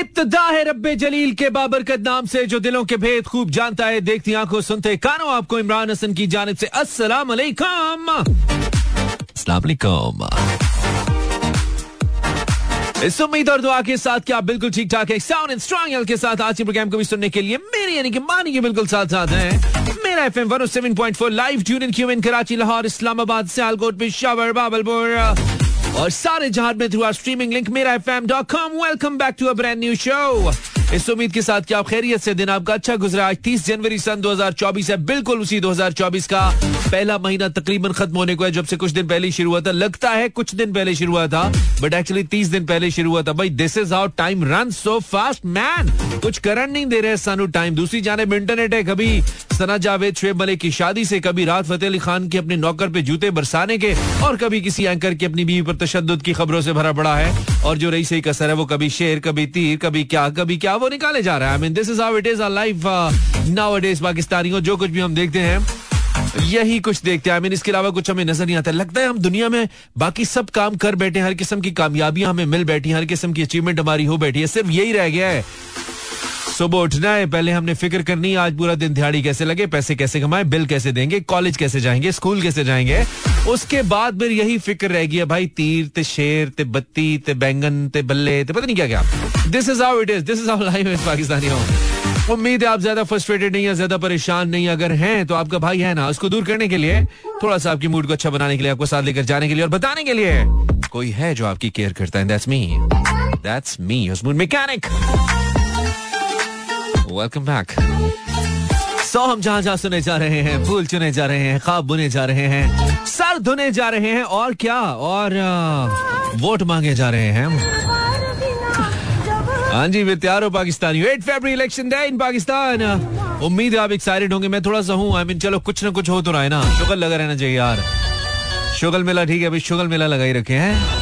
इब्तिदा है रब्बे जलील के बाबरकत नाम से, जो दिलों के भेद खूब जानता है, देखती आंखों सुनते कानों, आपको इमरान हसन की जानिब से अस्सलाम अलैकुम। अस्सलाम अलैकुम। इस उम्मीद और दुआ के साथ कि आप बिल्कुल ठीक ठाक है, साउंड एंड स्ट्रांग हेल्थ के साथ आज के प्रोग्राम को भी सुनने के लिए मेरे यानी कि मानी के बिल्कुल साथ साथ हैं Mera FM 107.4 live tune in क्यूम इन कराची, लाहौर, इस्लामाबाद, सियालकोट, पेशावर, बाबलपुर और सारे जहां में through our streaming link merafm.com। Welcome back to a brand new show. इस उम्मीद के साथ कि आप खैरियत से, दिन आपका अच्छा गुजरा। आज 30 जनवरी सन 2024 है, बिल्कुल उसी 2024 का पहला महीना तकरीबन खत्म होने को है, जब से कुछ दिन पहले शुरू हुआ था। लगता है कुछ दिन पहले शुरू हुआ था, बट एक्चुअली 30 दिन पहले शुरू हुआ था। भाई this is how time run so fast man, कुछ करंट नहीं दे रहे सानू टाइम। दूसरी जानिब इंटरनेट है, कभी सना जावेद शुएब मलिक की शादी से, कभी राहत फतेह अली खान के अपने नौकर पे जूते बरसाने के, और कभी किसी एंकर की अपनी बीवी पर तशद्दुद की खबरों से भरा पड़ा है। और जो रही सही कसर है वो कभी शेर, कभी तीर, कभी क्या वो निकाले जा रहा है। I mean, this is how it is our life nowadays, पाकिस्तानियों। जो कुछ भी हम देखते हैं यही कुछ देखते हैं। I mean, इसके अलावा कुछ हमें नजर नहीं आता। लगता है हम दुनिया में बाकी सब काम कर बैठे, हर किस्म की कामयाबियां हमें मिल बैठी, हर किस्म की अचीवमेंट हमारी हो बैठी है। सिर्फ यही रह गया है, सुबह उठना है, पहले हमने फिक्र करनी है आज पूरा दिन दिहाड़ी कैसे लगे, पैसे कैसे कमाए, बिल कैसे देंगे, कॉलेज कैसे जाएंगे, स्कूल कैसे जाएंगे। उसके बाद फिर यही फिक्र रह गया, भाई तीर ते शेर ते बत्ती ते बैंगन ते बल्ले ते पता नहीं क्या क्या। This is how it is, this is how life is पाकिस्तानियों। उम्मीद है आप ज्यादा फ्रस्ट्रेटेड नहीं है, ज्यादा परेशान नहीं। अगर हैं तो आपका भाई है ना, उसको दूर करने के लिए, थोड़ा सा आपकी मूड को अच्छा बनाने के लिए, आपको साथ लेकर जाने के लिए और बताने के लिए कोई है जो आपकी केयर करता है। That's me, that's me, your mood mechanic. Welcome back. So हम जहां जहां सुने जा रहे हैं, फूल चुने जा रहे हैं, ख्वाब बुने जा रहे हैं, सर धुने जा रहे हैं, और क्या, और वोट मांगे जा रहे हैं। हाँ जी, वे तैयार हो Pakistani. 8 February election day in Pakistan. उम्मीद है आप एक्साइटेड होंगे, मैं थोड़ा सा हूँ। आई मीन चलो कुछ ना कुछ हो तो रहा है ना, शुगल लगा रहना चाहिए यार। शुगल मेला ठीक है, अभी शुगल मेला लगा ही रखे हैं।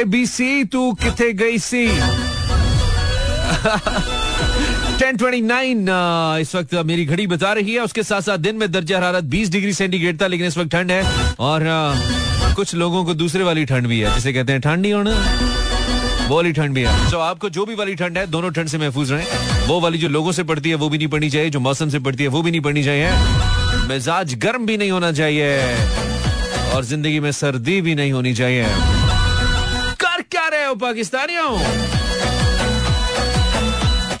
ABC तू किथे गई सी 10:29 इस वक्त मेरी घड़ी बता रही है। उसके साथ साथ दिन में दर्जा हरारत 20 डिग्री सेंटीग्रेड था, लेकिन इस वक्त ठंड है और कुछ लोगों को दूसरे वाली ठंड भी है, जिसे कहते हैं ठंड नहीं होना, वो वाली ठंड भी है। तो आपको जो भी वाली ठंड है, दोनों ठंड से महफूज रहें। वो वाली जो लोगों से पड़ती है वो भी नहीं पड़नी चाहिए, जो मौसम से पड़ती है वो भी नहीं पड़नी चाहिए, मिजाज गर्म भी नहीं होना चाहिए और जिंदगी में सर्दी भी नहीं होनी चाहिए। कर क्या रहे हो पाकिस्तानियों?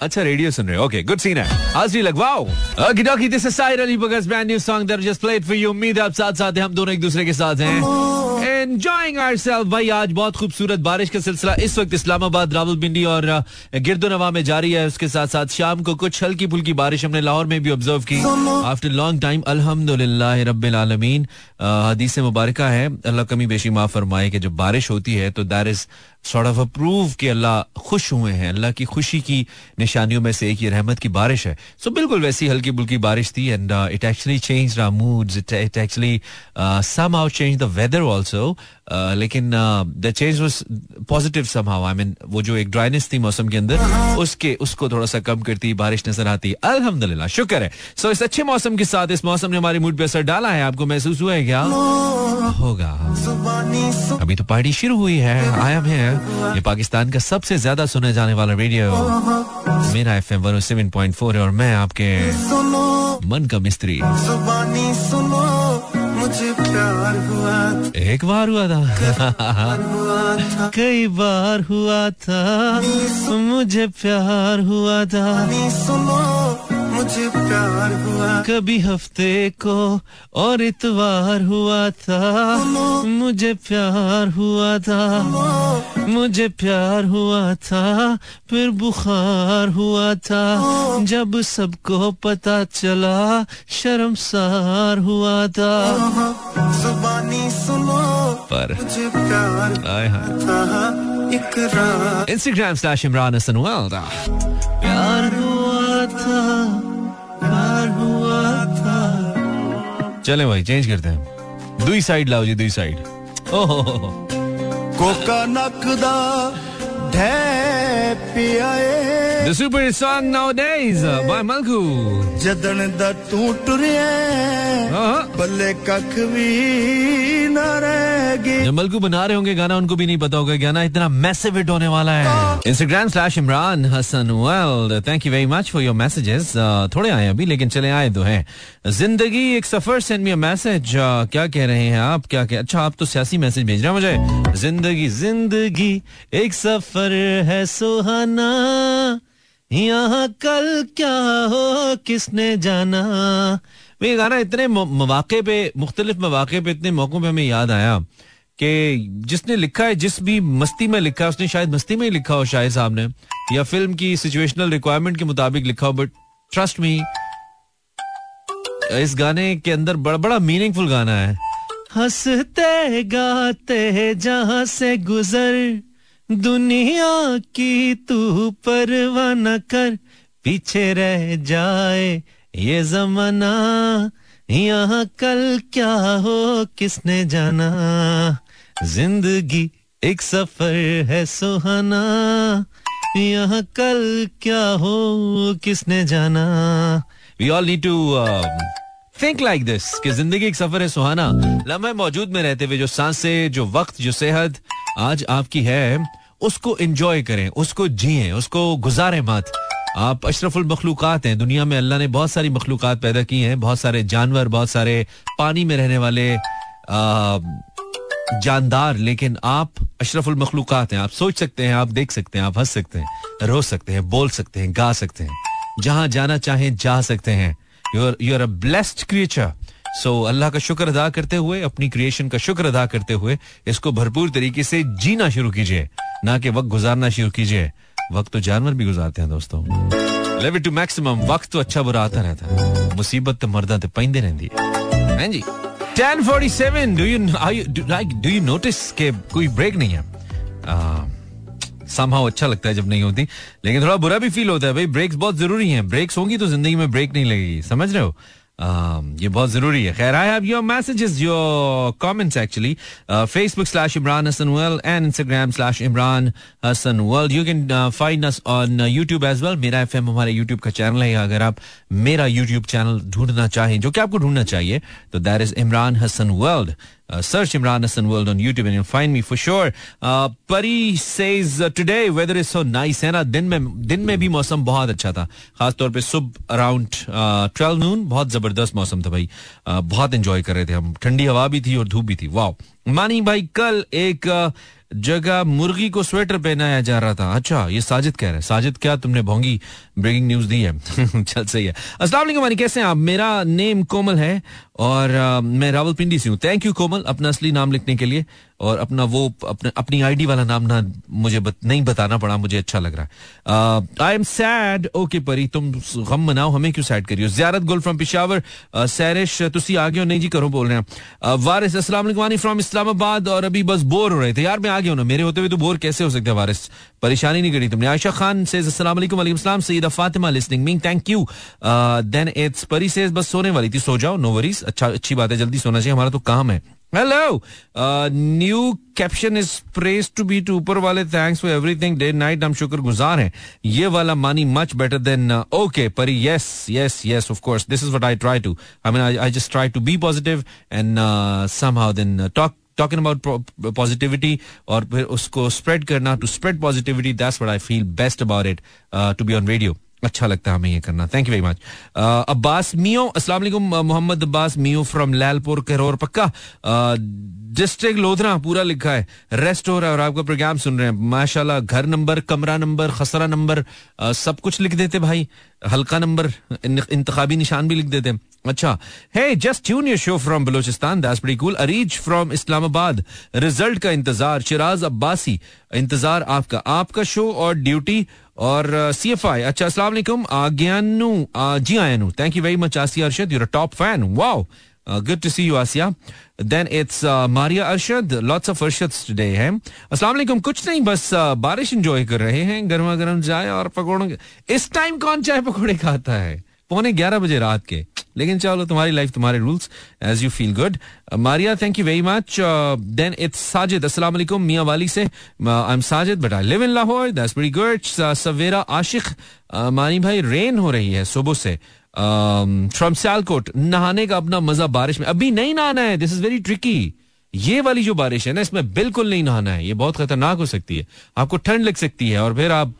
अच्छा रेडियो सुन रहे हो, ओके गुड सीन है, हाजिरी लगवाओ। Okay dokey, this is Sahir Ali bugs brand new song that just played for you. उम्मीद है आप साथ साथ हैं, हम दोनों एक दूसरे के साथ हैं, एंजॉयिंग आवरसेल्फ। भाई आज बहुत खूबसूरत बारिश का सिलसिला इस वक्त इस्लामाबाद, रावलपिंडी और गिरदोनवा में जारी है। उसके साथ साथ शाम को कुछ हल्की फुल्की बारिश हमने लाहौर में भी ऑब्जर्व की आफ्टर लॉन्ग टाइम। अल्हम्दुलिल्लाह रब्बिल आलमीन। हदीस मुबारक है, अल्लाह कमी बेशी माफ फरमाए, कि जब बारिश होती है तो that is sort of a proof कि अल्लाह खुश हुए हैं। अल्लाह की खुशी की निशानियों में से एक ये रहमत की बारिश है। सो बिल्कुल वैसी हल्की बुल्की बारिश थी, and it actually changed our moods, it actually somehow changed the weather also, लेकिन the change was positive somehow. I mean वो जो एक ड्राइनेस थी मौसम के अंदर, उसके उसको थोड़ा सा कम करती बारिश नजर आती, अल्हम्दुलिल्लाह शुक्र है। सो इस अच्छे मौसम के साथ, इस मौसम ने हमारे मूड पे असर डाला है। आपको महसूस हुआ है क्या? होगा, अभी तो पार्टी शुरू हुई है। आई एम हियर, ये पाकिस्तान का सबसे ज्यादा सुना जाने वाला रेडियो मेरा FM 107.4 है और मैं आपके मन का मिस्त्री। एक बार हुआ था, कई बार हुआ था, मुझे प्यार हुआ था, मुझे प्यार हुआ, कभी हफ्ते को और इतवार हुआ था, मुझे प्यार हुआ था, मुझे प्यार हुआ था, फिर बुखार हुआ था, जब सबको पता चला शर्मसार हुआ था, जुबानी सुनो पर मुझे प्यार हुआ था, इकरार। Instagram/ImranHassan प्यार हुआ था, प्यार हुआ था। चले भाई चेंज करते हैं, दूई साइड लाओ जी, दूई साइड। ओहो कोका नकदा ढे पियाए The super song nowadays by Malku. Jadan da tu turiya balle kakh vi na rehge. जो मलकू बना रहे होंगे गाना उनको भी नहीं पता होगा गाना इतना मैसिव हिट होने वाला है. Instagram/ImranHassan. Well, thank you very much for your messages. थोड़े आए अभी लेकिन चले आए तो हैं. जिंदगी एक सफर सेंड मी अ मैसेज. क्या कह रहे हैं आप? क्या कह? अच्छा आप तो सियासी मैसेज भेज रहे हैं मुझे. जिंदगी एक सफर है सुहाना, यहाँ कल क्या हो किसने जाना. ये गाना इतने मौके पे मुख्तलिफ मौके पे इतने मौकों पे हमें याद आया कि जिसने लिखा है जिस भी मस्ती में लिखा है उसने शायद मस्ती में ही लिखा हो शायद साहब ने या फिल्म की सिचुएशनल रिक्वायरमेंट के मुताबिक लिखा हो. बट ट्रस्ट मी इस गाने के अंदर बड़ा मीनिंगफुल गाना है. हंसते गाते जहाँ से गुजर दुनिया की तू परवाना कर, पीछे रह जाए ये जमाना, यहाँ कल क्या हो किसने जाना. जिंदगी एक सफर है सुहाना, यहाँ कल क्या हो किसने जाना. We all need to think like this कि जिंदगी एक सफर है सुहाना. लम्हे मौजूद में रहते हुए जो सांसें, जो वक्त, जो सेहत आज आपकी है उसको एंजॉय करें, उसको जिएं, उसको गुजारें मत. आप अशरफुल मखलूकात हैं. दुनिया में अल्लाह ने बहुत सारी मखलूकात पैदा की हैं, बहुत सारे जानवर, बहुत सारे पानी में रहने वाले जानदार, लेकिन आप अशरफुल मखलूकात हैं. आप सोच सकते हैं, आप देख सकते हैं, आप हंस सकते हैं, रो सकते हैं, बोल सकते हैं, गा सकते हैं, जहां जाना चाहें जा सकते हैं. You are a blessed creature. So Allah का शुक्र अदा करते हुए, अपनी क्रिएशन का शुक्र अदा करते हुए इसको भरपूर तरीके से जीना शुरू कीजिए, ना कि वक्त गुजारना शुरू कीजिए. वक्त तो जानवर भी गुजारते हैं दोस्तों. Live it to maximum. वक्त तो अच्छा बुरा आता रहता है, मुसीबत तो मर्दा ते पैंदी रहंदी है. हां जी 10:47. डू यू नोटिस के कोई ब्रेक नहीं है? somehow अच्छा लगता है जब नहीं होती, लेकिन थोड़ा बुरा भी फील होता है. भाई ब्रेक्स बहुत जरूरी हैं. ब्रेक्स होंगी तो जिंदगी में ब्रेक नहीं लगेगी, समझ रहे हो? ये बहुत जरूरी है. खैर, I have your messages, your comments actually. Facebook/ImranHassanWorld and Instagram/ImranHassanWorld. You can find us on YouTube as well. मेरा FM हमारे YouTube का चैनल है. अगर आप मेरा YouTube चैनल ढूंढना चाहें, जो कि आपको ढूंढना चाहिए, तो that is Imran Hasan world. Search Imran Hassan World on YouTube and you'll find me for sure. Pari says today weather is so nice है ना. दिन में भी मौसम बहुत अच्छा था, खासतौर पे सुबह अराउंड 12 noon बहुत जबरदस्त मौसम था भाई. बहुत एंजॉय कर रहे थे हम. ठंडी हवा भी थी और धूप भी थी. वाओ मानी भाई, कल एक जगह मुर्गी को स्वेटर पहनाया जा रहा था. अच्छा ये साजिद कह रहे हैं. साजिद क्या तुमने भोंगी ब्रेकिंग न्यूज दी है? चल सही है. अस्सलाम वालेकुम मानी, कैसे हैं आप? मेरा नेम कोमल है और मैं रावलपिंडी से हूँ. थैंक यू कोमल अपना असली नाम लिखने के लिए और अपना वो अपनी आईडी वाला नाम ना मुझे नहीं बताना पड़ा. मुझे अच्छा लग रहा है. I am sad. ओके परी तुम गम मनाओ, हमें क्यों सैड करियो. ज़ियारत गुल फ्रॉम पिशावर. सैरिश तुसी आ गए हो? नहीं जी करो बोल रहे हैं. वारिस अस्सलाम वालेकुम मानी फ्रॉम इस्लामाबाद. और अभी बस बोर हो रहे थे यार. मैं आ गया हूँ ना, मेरे होते हुए तो बोर कैसे हो सकते हैं वारिस. परेशानी नहीं करी तुमने. आयशा खान सेज अस्सलाम वालेकुम. वालेकुम सलाम. Saeeda Fatima listening me, thank you. Then it's Pari says बस सोने वाली थी, सो जाओ, नो वरीज. अच्छा अच्छी बात है, जल्दी सोना चाहिए, हमारा तो काम है. Hello. New caption is praised to be to upar wale. Thanks for everything. Day night हम शुक्र गुजार हैं. ये वाला मानी much better than okay परी. Yes of course. This is what I try to. I mean I just try to be positive and somehow then talking about positivity और फिर उसको spread करना, to spread positivity. That's what I feel best about it to be on radio. अच्छा लगता है हमें ये करना. Thank you very much. Abbas मियो अस्सलाम वालेकुम. मोहम्मद अब्बास मियो फ्रॉम लालपुर करोर पक्का डिस्ट्रिक्ट लोधरा पूरा लिखा है. रेस्ट हो रहा है और आपका प्रोग्राम सुन रहे हैं. माशाल्लाह. घर नंबर, कमरा नंबर, खसरा नंबर सब कुछ लिख देते भाई. हल्का नंबर, इंतखाबी निशान भी लिख देते. अच्छा है. Just tune your show from Balochistan, that's pretty cool. Areej from Islamabad, result का इंतजार. शिराज अब्बासी, इंतजार आपका. आपका शो और ड्यूटी और CFI. अच्छा अस्सलाम वालेकुम आग्यानु जी आयानु, thank you very much. Asia Arshad, you're a top fan. Wow good to see you Asia. Then it's Maria Arshad. Lots of Arshads today हैं. अस्सलाम वालेकुम. कुछ नहीं बस बारिश एंजॉय कर रहे हैं. गर्मा गर्म चाय और पकौड़ों. इस टाइम कौन चाय पकौड़े खाता है? पौने 11 बजे रात के. लेकिन चलो तुम्हारी लाइफ तुम्हारे rules, as you feel good. Maria, thank you very much. Then it's Sajid, अस्सलाम वालेकुम मियां वाली से. I am Sajid but I live in Lahore, that's very good. Savera Ashiq, Mani भाई रेन हो रही है सुबह से फ्रॉम सियालकोट. नहाने का अपना मजा बारिश में, अभी नहीं नहाना है. This is very tricky. ये वाली जो बारिश है ना, इसमें बिल्कुल नहीं नहाना है. ये बहुत खतरनाक हो सकती है, आपको ठंड लग सकती है और फिर आप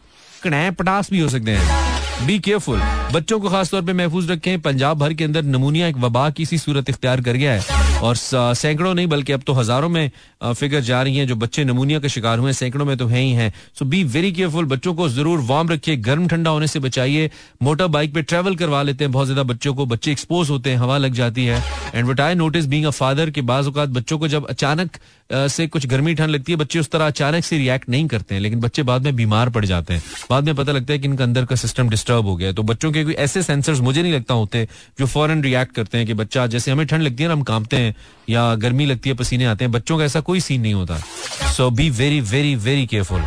कड़े पटास भी हो सकते हैं. Be careful. बच्चों को खासतौर पे महफूज रखें. पंजाब भर के अंदर नमूनिया एक वबा की सी सूरत इख्तियार कर गया है और सैकड़ों नहीं बल्कि अब तो हजारों में फिगर जा रही है जो बच्चे नमूनिया के शिकार हुए हैं. सैकड़ों में तो है ही हैं. So be very careful. बच्चों को जरूर वार्म रखिए, गर्म ठंडा होने से बचाइए. मोटर बाइक पे ट्रैवल करवा लेते हैं बहुत ज्यादा बच्चों को, बच्चे एक्सपोज होते हैं, हवा लग जाती है. And what I notice being a father के बाज़ औक़ात बच्चों को जब अचानक से कुछ गर्मी ठंड लगती है, बच्चे उस तरह अचानक से रिएक्ट नहीं करते हैं, लेकिन बच्चे बाद में बीमार पड़ जाते हैं. बाद में पता लगता है कि इनका अंदर का सिस्टम डिस्टर्ब हो गया. तो बच्चों के कोई ऐसे सेंसर्स मुझे नहीं लगता होते जो फौरन रिएक्ट करते हैं कि बच्चा, जैसे हमें ठंड लगती है ना हम कांपते हैं या गर्मी लगती है पसीने आते हैं, बच्चों का ऐसा कोई सीन नहीं होता. So be very very very careful.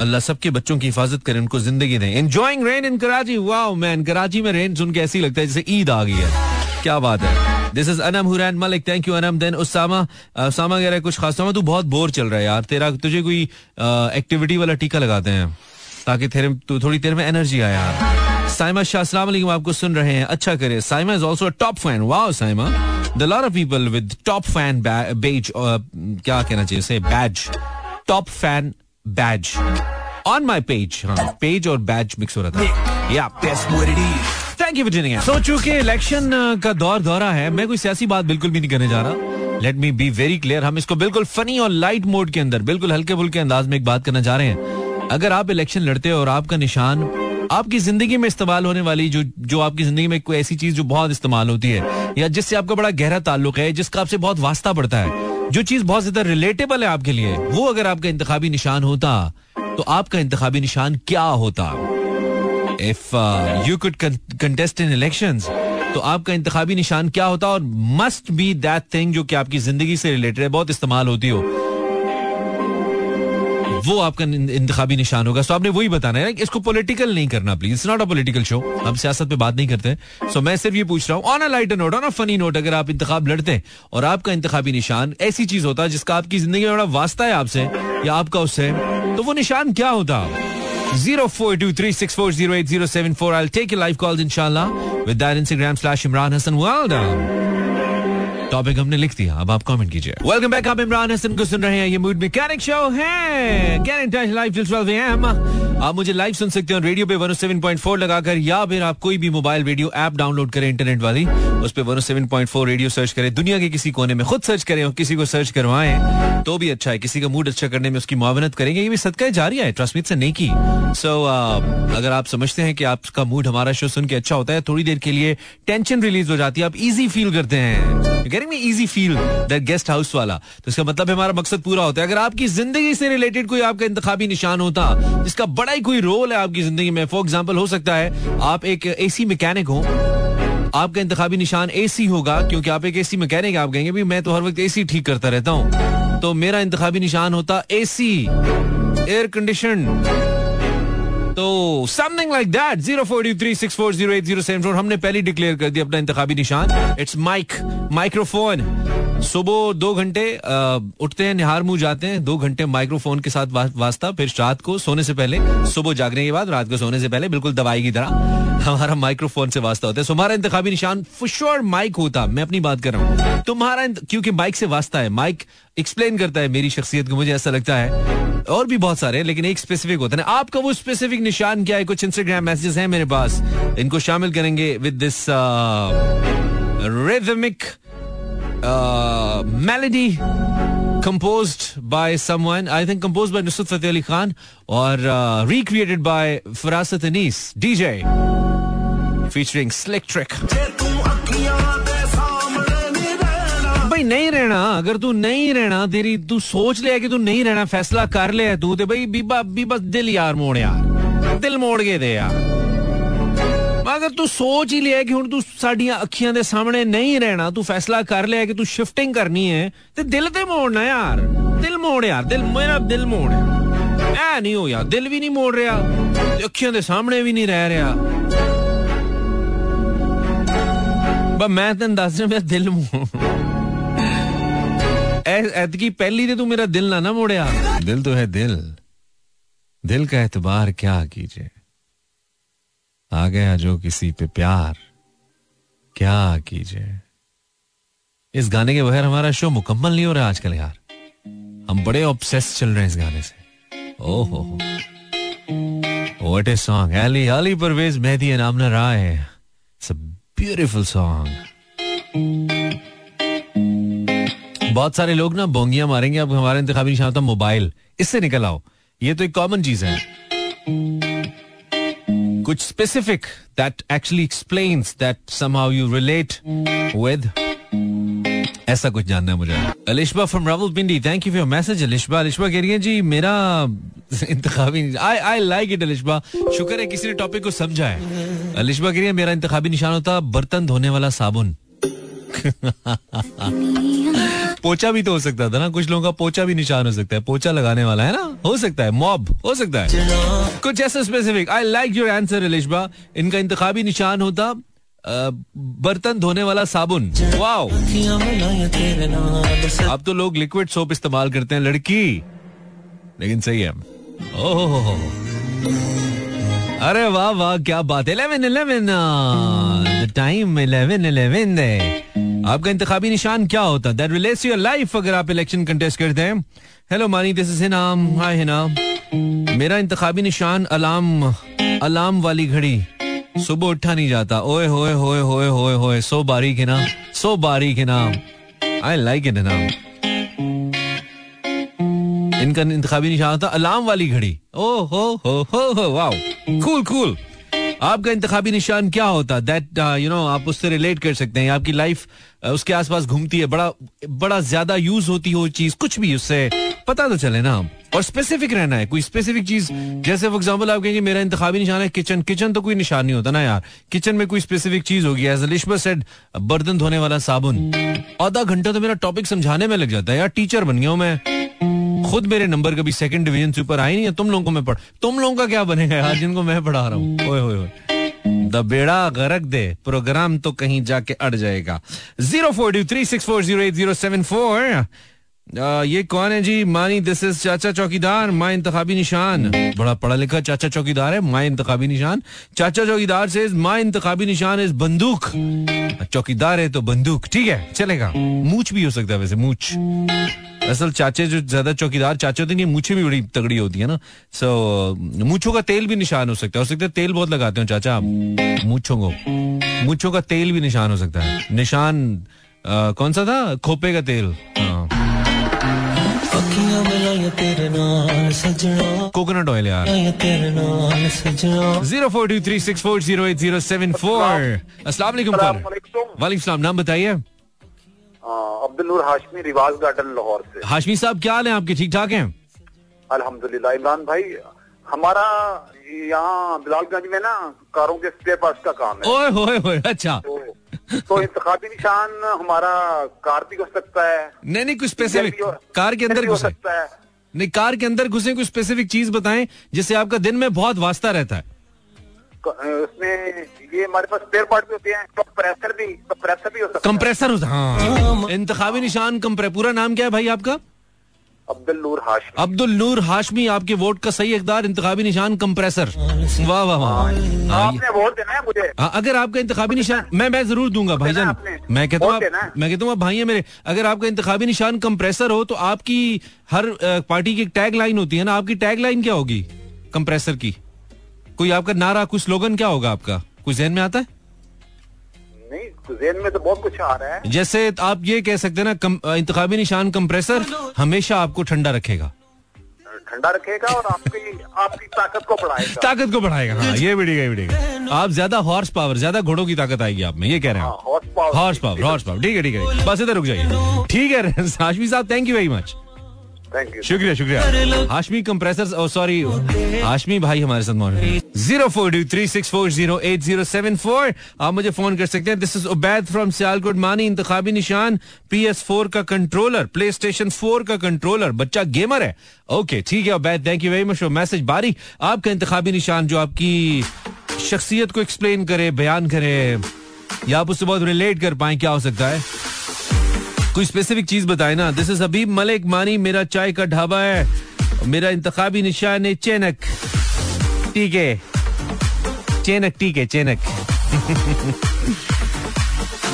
Allah सबके बच्चों की हिफाजत करें, उनको जिंदगी दें. Enjoying rain in Karachi. Wow man, Karachi में रेन सुन के ऐसे लगता है जैसे ईद आ गई है. क्या बात है. This is Anam Huran Malik. Thank you Anam. Then Usama कह रहा है कुछ खास. तू बहुत बोर चल रहा है यार, तेरा तुझे कोई एक्टिविटी वाला टीका लगाते हैं ताकि थोड़ी देर में एनर्जी आए यार. साइमा शाह, अस्सलाम वालेकुम, आपको सुन रहे हैं, अच्छा करे. Saima is also top fan. Wow Saima, the lot of people with top fan badge, क्या कहना चाहिए उसे, badge, top fan badge on my page. हाँ, पेज और बैज मिक्स हो रहा था. या सोचू के इलेक्शन का दौर दौरा है. मैं कोई सियासी बात बिल्कुल भी नहीं करने जा रहा. Let me be very clear. हम इसको बिल्कुल फनी और लाइट मोड के अंदर, बिल्कुल हल्के फुल्के अंदाज में एक बात करना चाह रहे हैं. अगर आप इलेक्शन लड़ते हो और आपका निशान आपकी जिंदगी में इस्तेमाल होने वाली जो आपकी जिंदगी में कोई ऐसी चीज जो बहुत इस्तेमाल होती है या जिससे आपका बड़ा गहरा ताल्लुक है, जिसका आपसे बहुत वास्ता पड़ता है, जो चीज बहुत ज्यादा रिलेटेबल है आपके लिए, वो अगर आपका इंतखाबी निशान होता तो आपका इंतखाबी निशान क्या होता? If you could contest in elections, तो आपका इंतखाबी निशान क्या होता? और must be that thing जो कि आपकी जिंदगी से रिलेटेड है, बहुत इस्तेमाल होती हो, वो आपका इंतखाबी निशान होगा. सो आपने वही बताना है. इसको पॉलिटिकल नहीं करना please. It's not a political show. हम सियासत पे बात नहीं करते. सो मैं सिर्फ ये पूछ रहा हूँ, on a lighter note, on a funny note, अगर आप इंतखाब लड़ते हैं और आपका इंतखाबी निशान ऐसी चीज होता जिसका आपकी जिंदगी में बड़ा वास्ता है आपसे या आपका उससे, तो वो निशान क्या होता? 0423640874. I'll take your live calls inshallah with that Instagram/ImranHassan. Well done. Topic हमने लिख दिया, अब आप comment कीजिए. Welcome back, आप इमरान हसन को सुन रहे हैं. ये मूड मैकेनिक शो है. Get in touch live till 12 AM. आप मुझे लाइव सुन सकते हो रेडियो पे 107.4 लगाकर, या फिर आप कोई भी मोबाइल रेडियो ऐप डाउनलोड करें इंटरनेट वाली, उस पे 107.4 रेडियो सर्च करें, दुनिया के किसी कोने में खुद सर्च करें और किसी को सर्च करवाएं तो भी अच्छा है. किसी का मूड अच्छा करने में उसकी मुआवनत करेंगे, ये भी सदका जारिया है, ट्रस्ट मी, इट्स अ नेकी. सो अगर आप समझते हैं कि आपका मूड हमारा शो सुन के अच्छा होता है, थोड़ी देर के लिए टेंशन रिलीज हो जाती है, आप इजी फील करते हैं. Getting me easy feel that guest house वाला, तो इसका मतलब हमारा मकसद पूरा होता है. अगर आपकी जिंदगी से रिलेटेड कोई आपका इंतखाबी निशान होता जिसका बड़ा कोई रोल है आपकी जिंदगी में, फॉर एग्जाम्पल हो सकता है आप एक एसी मैकेनिक हो, आपका इंतखाबी निशान एसी होगा क्योंकि आप एक एसी मैकेनिक, आप कहेंगे भी मैं तो हर वक्त एसी ठीक करता रहता हूं, तो मेरा इंतखाबी निशान होता एसी, एयर कंडीशन, तो समथिंग लाइक दैट. 0423640874. हमने पहले डिक्लेयर कर दिया अपना इंतखाबी निशान. It's mic, microphone. सुबह 2 घंटे उठते हैं, निहार मुंह जाते हैं, 2 घंटे माइक्रोफोन के साथ वास्ता, फिर रात को सोने से पहले, सुबह जागने के बाद रात को सोने से पहले, बिल्कुल दवाई की तरह हमारा माइक्रोफोन से वास्ता होता है. सो हमारा इंतखाबी निशान फॉर श्योर माइक होता. मैं अपनी बात कर रहा हूँ, तुम्हारा क्योंकि माइक से वास्ता है, माइक एक्सप्लेन करता है मेरी शख्सियत को, मुझे ऐसा लगता है. और भी बहुत सारे हैं लेकिन एक स्पेसिफिक होता है. आपका वो स्पेसिफिक निशान क्या है? कुछ इंस्टाग्राम मैसेजेस हैं मेरे पास, इनको शामिल करेंगे with this rhythmic melody composed by someone, I think composed by Nusrat Fateh Ali Khan or recreated by Farasat Anis, DJ featuring Slick Trick. भाई नहीं रहना, अगर तू नहीं रहना, तेरी तू सोच ले कि तू नहीं रहना, फैसला कर ले तू, तो भाई भी बस दिल यार मोड़, यार दिल मोड़ के दे यार. अगर तू सोच ही लिया कि हुण तू साडियां अखियां दे सामने नहीं रहना, तू फैसला कर लिया कि तू शिफ्टिंग करनी है, ते दिल ते मोड़ना यार, दिल मोड़ यार, दिल मेरा दिल मोड़, ऐ नहीं हो यार, दिल भी नहीं मोड़ रहा, अखियां दे सामने भी नहीं रह रहा, मैं तेन दस रहा मेरा दिल ऐतकी पहली दे तू मेरा दिल ना मोड़िया। दिल तो है दिल, दिल का एतबार क्या कीजिए, आ गया जो किसी पे प्यार क्या कीजिए। इस गाने के बगैर हमारा शो मुकम्मल नहीं हो रहा आजकल यार, हम बड़े ऑब्सेस चल रहे हैं इस गाने से। ओहो what a song, Ali Ali Parvez Mehdi and Amna Rai, beautiful song. बहुत सारे लोग ना बोंगियां मारेंगे अब हमारा इंतखाबी निशान होता मोबाइल, इससे निकल आओ, ये तो एक कॉमन चीज है। कुछ specific that actually explains that somehow you relate with, ऐसा कुछ जानना है मुझे। Alishba from Rawalpindi, thank you for your message Alishba. Alishba कह रही है जी मेरा इंतखाबी, आई लाइक इट अलिशबा, शुक्र है किसी ने टॉपिक को समझा है। अलिशबा कह रही है मेरा इंतखाबी निशान होता बर्तन धोने वाला साबुन। पोचा भी तो हो सकता था ना, कुछ लोगों का पोचा भी निशान हो सकता है, पोचा लगाने वाला है ना, हो सकता है मॉब, हो सकता है कुछ ऐसा specific. I like your answer Alishba, इनका इंतखाबी निशान होता बर्तन धोने वाला साबुन। वाओ, अब तो लोग लिक्विड सोप इस्तेमाल करते हैं लड़की, लेकिन सही है। ओह अरे वाह वाह क्या बात है। 11:11 आपका इंतखाबी निशान क्या होता दैट रिलेट्स योर लाइफ अगर आप इलेक्शन कंटेस्ट करते हैं। Hello Mani, this is Hina, hi Hina. मेरा इंतखाबी निशान अलार्म वाली घड़ी, सुबह उठा नहीं जाता। ओए होए होए होए होए होए, सो बारीक है ना, सो बारीक है ना। आई लाइक इट है ना, इनका इंतखाबी निशान था अलार्म वाली घड़ी। ओह हो वाओ, कूल कूल। आपका इंतखाबी निशान क्या होता दैट यू नो आप उससे रिलेट कर सकते हैं, आपकी लाइफ उसके आसपास घूमती है, बड़ा बड़ा ज्यादा यूज होती हो चीज, कुछ भी उससे पता तो चले ना, और स्पेसिफिक रहना है, कोई स्पेसिफिक चीज। जैसे फॉर एग्जांपल आप कहेंगे मेरा इंतखाबी निशान है किचन, किचन तो कोई निशान नहीं होता ना यार, किचन में कोई स्पेसिफिक चीज होगी। एज अलिशबा सेड बर्तन धोने वाला साबुन, आधा घंटा तो मेरा टॉपिक समझाने में लग जाता है यार, टीचर बन गया हूं मैं खुद, मेरे नंबर कभी सेकंड डिवीजन से ऊपर आए नहीं है। तुम लोगों को मैं तुम लोगों का क्या बनेगा यार जिनको मैं पढ़ा रहा हूँ। ओए होए होए, द बेड़ा गरक दे प्रोग्राम तो कहीं जाके अड़ जाएगा। 0423640807 4। ये कौन है जी मानी, दिस इज चाचा चौकीदार, माय इंतखाबी निशान। बड़ा पढ़ा लिखा चाचा चौकीदार है, माय इंतखाबी निशान। चाचा चौकीदार से माय इंतखाबी निशान इज बंदूक, चौकीदार है तो बंदूक ठीक है चलेगा। मूछ भी हो सकता है वैसे, मूछ, असल चाचे जो ज्यादा चौकीदार चाचे होते हैं मूछे भी बड़ी तगड़ी होती है ना, सो मूछों का तेल भी निशान हो सकता है। हो सकता है तेल बहुत लगाते हो चाचा आप मूछों को, मूछों का तेल भी निशान हो सकता है। निशान कौन सा था, खोपे का तेल, कोकोनट ऑयल यार। 0423640807 4। अस्सलाम वालेकुम। वालेकुम सलाम। नाम बताइए। अब्दुल नूर हाशमी, रिवाज गार्डन, लाहौर से। हाशमी साहब क्या हाल है आपके, ठीक ठाक हैं? अल्हम्दुलिल्लाह। इमरान भाई हमारा यहाँ बिलालगंज में ना कारों के स्पेयर पार्ट्स का काम है। ओए होए होए, अच्छा तो इंतखाबी निशान हमारा कार भी हो सकता है। नहीं नहीं कुछ स्पेसिफिक, कार के अंदर हो सकता है। नहीं कार के अंदर घुसे, कुछ स्पेसिफिक चीज बताएं जिससे आपका दिन में बहुत वास्ता रहता है। उसमें ये हमारे पास स्पेयर पार्ट भी होते हैं, कंप्रेसर भी हो सकता है। कंप्रेसर होता हाँ। इंतखाबी निशान पूरा नाम क्या है भाई आपका? अब्दुल नूर हाशमी। अब्दुल नूर हाशमी आपके वोट का सही हकदार, इंतखाबी निशान कंप्रेसर। वाह वाह वाह, आपने वोट देना है मुझे। अगर आपका इंतखाबी निशान मैं जरूर दूंगा भाईजान, मैं कहता हूँ आप भाई है मेरे। अगर आपका इंतखाबी निशान कंप्रेसर हो तो आपकी हर पार्टी की टैग लाइन होती है ना, आपकी टैग लाइन क्या होगी कंप्रेसर की? कोई आपका नारा, कोई स्लोगन क्या होगा आपका, कुछ जहन में आता है? नहीं, जेन में तो बहुत कुछ आ रहा है। जैसे आप ये कह सकते हैं ना, इंतखाबी निशान कंप्रेसर हमेशा आपको ठंडा रखेगा और आपकी ताकत को बढ़ाएगा। हाँ, ये बढ़ेगा, आप ज्यादा हॉर्स पावर, ज्यादा घोड़ों की ताकत आएगी आप में, ये कह रहे हैं। हॉर्स पावर ठीक है बस इधर रुक जाइए। ठीक है हाशमी साहब, thank you very much, thank you, शुक्रिया। Hashmi compressor, oh sorry Hashmi भाई हमारे साथ मौजूद। 0423640807 4 आप मुझे फोन कर सकते हैं। This is Ubaid from Sialkot. Mani इंतखाबी निशान PS4 का कंट्रोलर, PlayStation 4 का कंट्रोलर, बच्चा गेमर है। ओके ठीक है Ubaid, thank you very much for message. बारी आपका इंतखाबी निशान जो आपकी शख्सियत को एक्सप्लेन करे, बयान करे, या आप उससे बहुत रिलेट कर पाए, क्या हो सकता है? कोई स्पेसिफिक चीज बताए ना. दिस इज हबीब मलिक मानी, मेरा चाय का ढाबा है, मेरा इंतखाबी निशान है चेनक. ठीक है चेनक, ठीक है चेनक.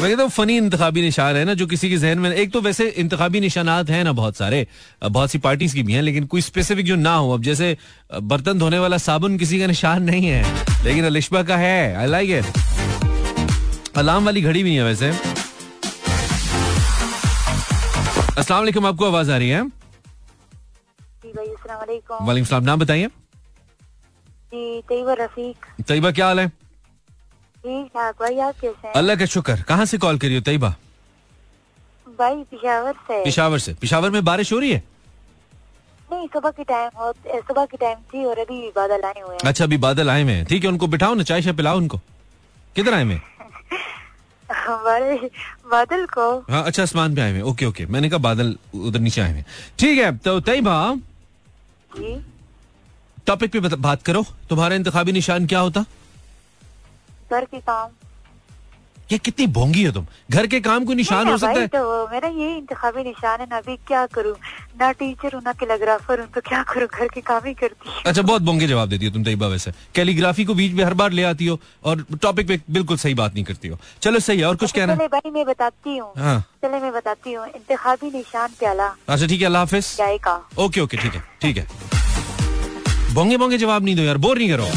मैं कहता हूँ फनी इंतखाबी निशान है ना, जो किसी के जहन में. एक तो वैसे इंतखाबी निशानात हैं ना बहुत सारे, बहुत सी पार्टीज की भी हैं, लेकिन कोई स्पेसिफिक जो ना हो. अब जैसे बर्तन धोने वाला साबुन किसी का निशान नहीं है, लेकिन अलिशबा का है. आई लाइक इट. अलार्म वाली घड़ी भी नहीं है वैसे. अस्सलाम वालेकुम, आपको आवाज आ रही है? वालेकुम सलाम. नाम बताइए. तैयबा रफीक. तैयबा, क्या हाल है? ठीक ठाक भाई, आप कैसे हैं? अल्लाह का शुक्र. कहाँ से कॉल करी हो तैयबा? भाई पिशावर से. पिशावर से. पिशावर में बारिश हो रही है? नहीं, सुबह के टाइम थी और अभी बादल आए हुए हैं. अच्छा, अभी बादल आए हुए हैं. ठीक है, उनको बिठाओ ना, चाय शाय पिलाओ उनको. किधर आए हुए? बादल को. हाँ, अच्छा, आसमान पे आए हुए. ओके ओके, मैंने कहा बादल उधर नीचे आए हुए. ठीक है, तो तैयबा टॉपिक पे बात करो. तुम्हारा इंतखाबी निशान क्या होता? घर के काम. ये कितनी भोंगी हो तुम. घर के काम कोई निशान हो सकता है? तो मेरा यही इंतखाबी निशान है ना. अभी क्या करूँ, ना टीचर हूँ ना कैलीग्राफर हूँ, तो क्या करूँ, घर के काम ही करती हूँ. अच्छा, बहुत भोंगे जवाब देती हो तुम तैयबा. वैसे कैलीग्राफी को बीच में हर बार ले आती हो और टॉपिक पे बिल्कुल सही बात नहीं करती हो. चलो सही है, और कुछ कहना? चले भाई मैं बताती हूँ. चले मैं बताती हूँ. इंतखाबी निशान प्याला. अच्छा ठीक है, अल्लाह हाफिज. जाएगा. ओके ओके, ठीक है ठीक है. बोंगे बोंगे जवाब नहीं दो यार, बोर नहीं करो.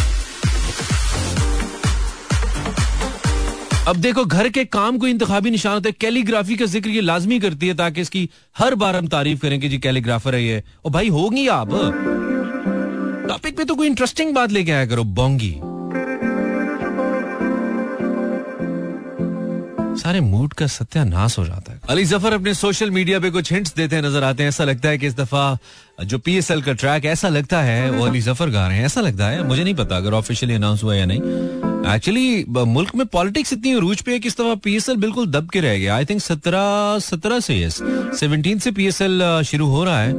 अब देखो, घर के काम को इंतखाबी निशान होता है. कैलीग्राफी का जिक्र ये लाजमी करती है ताकि इसकी हर बार हम तारीफ करें कि जी कैलीग्राफर है ये. ओ भाई होगी आप. टॉपिक पे तो कोई इंटरेस्टिंग बात लेके आया करो. बोंगी. सारे मूड का सत्यानाश हो जाता है. अली जफर अपने सोशल मीडिया पे कुछ हिंट्स देते हैं, नजर आते हैं. ऐसा लगता है कि इस दफा जो PSL का ट्रैक ऐसा लगता है वो अली जफर गा रहे हैं. ऐसा लगता है, मुझे नहीं पता अगर ऑफिशियली अनाउंस हुआ या नहीं. एक्चुअली मुल्क में पॉलिटिक्स इतनी रूज पे है कि इस दफा PSL बिल्कुल दब के रह गया. आई थिंक 17 से 17 से PSL शुरू हो रहा है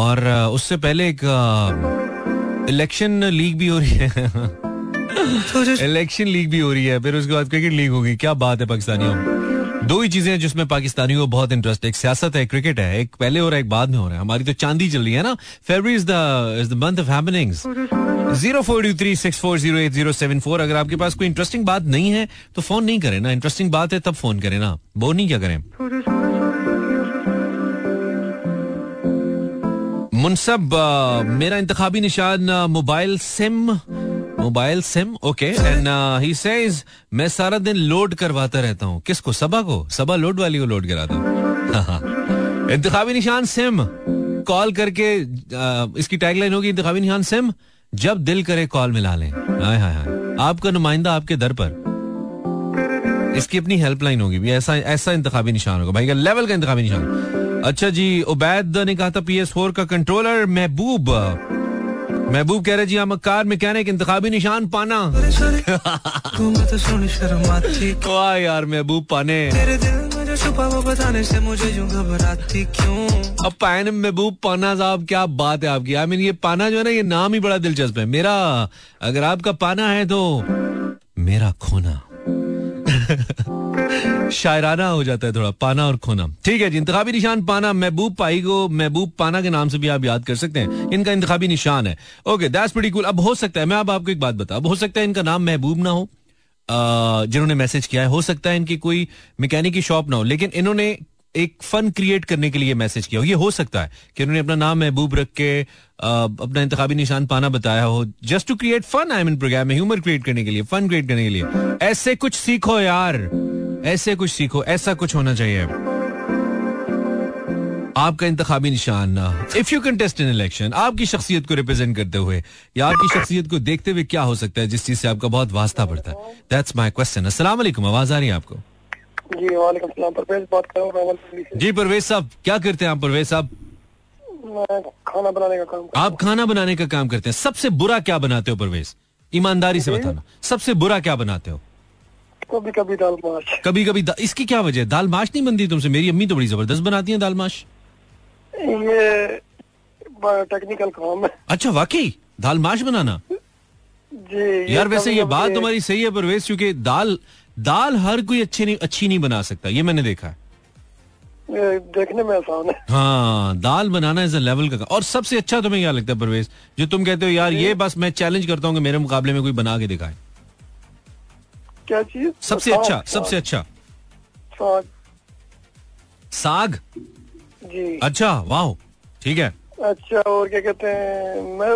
और उससे पहले एक इलेक्शन लीग भी हो रही है. इलेक्शन लीग भी हो रही है, फिर उसके बाद क्रिकेट लीग होगी. क्या बात है पाकिस्तानियों में. दो ही चीजें जिसमें पाकिस्तानियों को बहुत इंटरेस्ट है, एक सियासत है, क्रिकेट है. एक पहले हो रहा है, एक बाद में हो रहा है. हमारी तो चांदी चल रही है ना. February is the month of happenings. 0423640807 4. अगर आपके पास कोई इंटरेस्टिंग बात नहीं है तो फोन नहीं करें ना. इंटरेस्टिंग बात है तब फोन करें ना, बोर नहीं क्या करें. मुनसब, मेरा इंतखाबी निशान mobile SIM. Okay, and he says मैं सारा दिन लोड करवाता रहता हूँ. किसको? सबा को. सबा लोड वाली को लोड कराता हूँ. इंतखाबी निशान सिम. कॉल करके इसकी टैगलाइन होगी इंतखाबी निशान सिम, जब दिल करे कॉल मिला लें. हाय हाय हाय, आपका नुमाइंदा आपके दर पर. इसकी अपनी हेल्पलाइन होगी भी. ऐसा इंतखाबी निशान होगा भाई का लेवल का इंतखाबी निशान. अच्छा जी, उबैद ने कहा था PS4 का कंट्रोलर. महबूब कह रहे जी हम कार मैकेनिक. इंतखाबी निशान पाना. वाह यार महबूब, पाने. अब पाने महबूब पाना साहब, क्या बात है आपकी. आई मीन ये पाना जो है ना, ये नाम ही बड़ा दिलचस्प है. मेरा अगर आपका पाना है तो मेरा खोना. शायराना हो जाता है थोड़ा, पाना और खोना. ठीक है जी, इंतखाबी निशान पाना. महबूब पाई को महबूब पाना के नाम से भी आप याद कर सकते हैं. इनका इंतखाबी निशान है. Okay, that's pretty cool. अब हो सकता है, मैं अब आपको एक बात बता, अब हो सकता है इनका नाम महबूब ना हो जिन्होंने मैसेज किया है. हो सकता है इनकी कोई मैकेनिक की शॉप ना हो, लेकिन इन्होंने एक फन क्रिएट करने के लिए मैसेज किया हो. ये हो सकता है कि उन्होंने अपना नाम महबूब रख के अपना इंतखाबी निशान पाना बताया हो, just to create fun. I mean program में ह्यूमर क्रिएट करने के लिए, फन क्रिएट करने के लिए. ऐसे कुछ सीखो यार, ऐसे कुछ सीखो. ऐसा कुछ होना चाहिए आपका इंतखाबी निशान. If you contest in election, आपकी शख्सियत को रिप्रेजेंट करते हुए या आपकी शख्सियत को देखते हुए क्या हो सकता है जिस चीज से आपका बहुत वास्ता पड़ता है? That's my question. अस्सलाम वालेकुम, आवाज आ रही है आपको? जी वालेकुम सलाम, परवेज बात कर रहा हूं. जी परवेज साहब, क्या करते हैं आप परवेज साहब? खाना बनाने का काम. आप खाना बनाने का काम करते हैं. सबसे बुरा क्या बनाते हो परवेज? ईमानदारी से बताना, सबसे बुरा क्या बनाते हो? कभी-कभी दाल माश. कभी-कभी इसकी क्या वजह? दाल माश नहीं बनती तुमसे? मेरी अम्मी तो बड़ी जबरदस्त बनाती हैं दाल माश. ये टेक्निकल काम है. अच्छा वाकई दाल माश बनाना? जी यार, वैसे ये बात तुम्हारी सही है परवेज, क्योंकि दाल हर कोई अच्छी नहीं बना सकता, ये मैंने देखा है, देखने में आसान है। हाँ, दाल बनाना इज अ लेवल का। और सबसे अच्छा तुम्हें क्या लगता है परवेज, जो तुम कहते हो यार ये बस मैं चैलेंज करता हूँ कि मेरे मुकाबले में कोई बना के दिखाए? क्या चीज सबसे अच्छा? साग। जी अच्छा, वाह, ठीक है। अच्छा, और क्या कहते हैं, मैं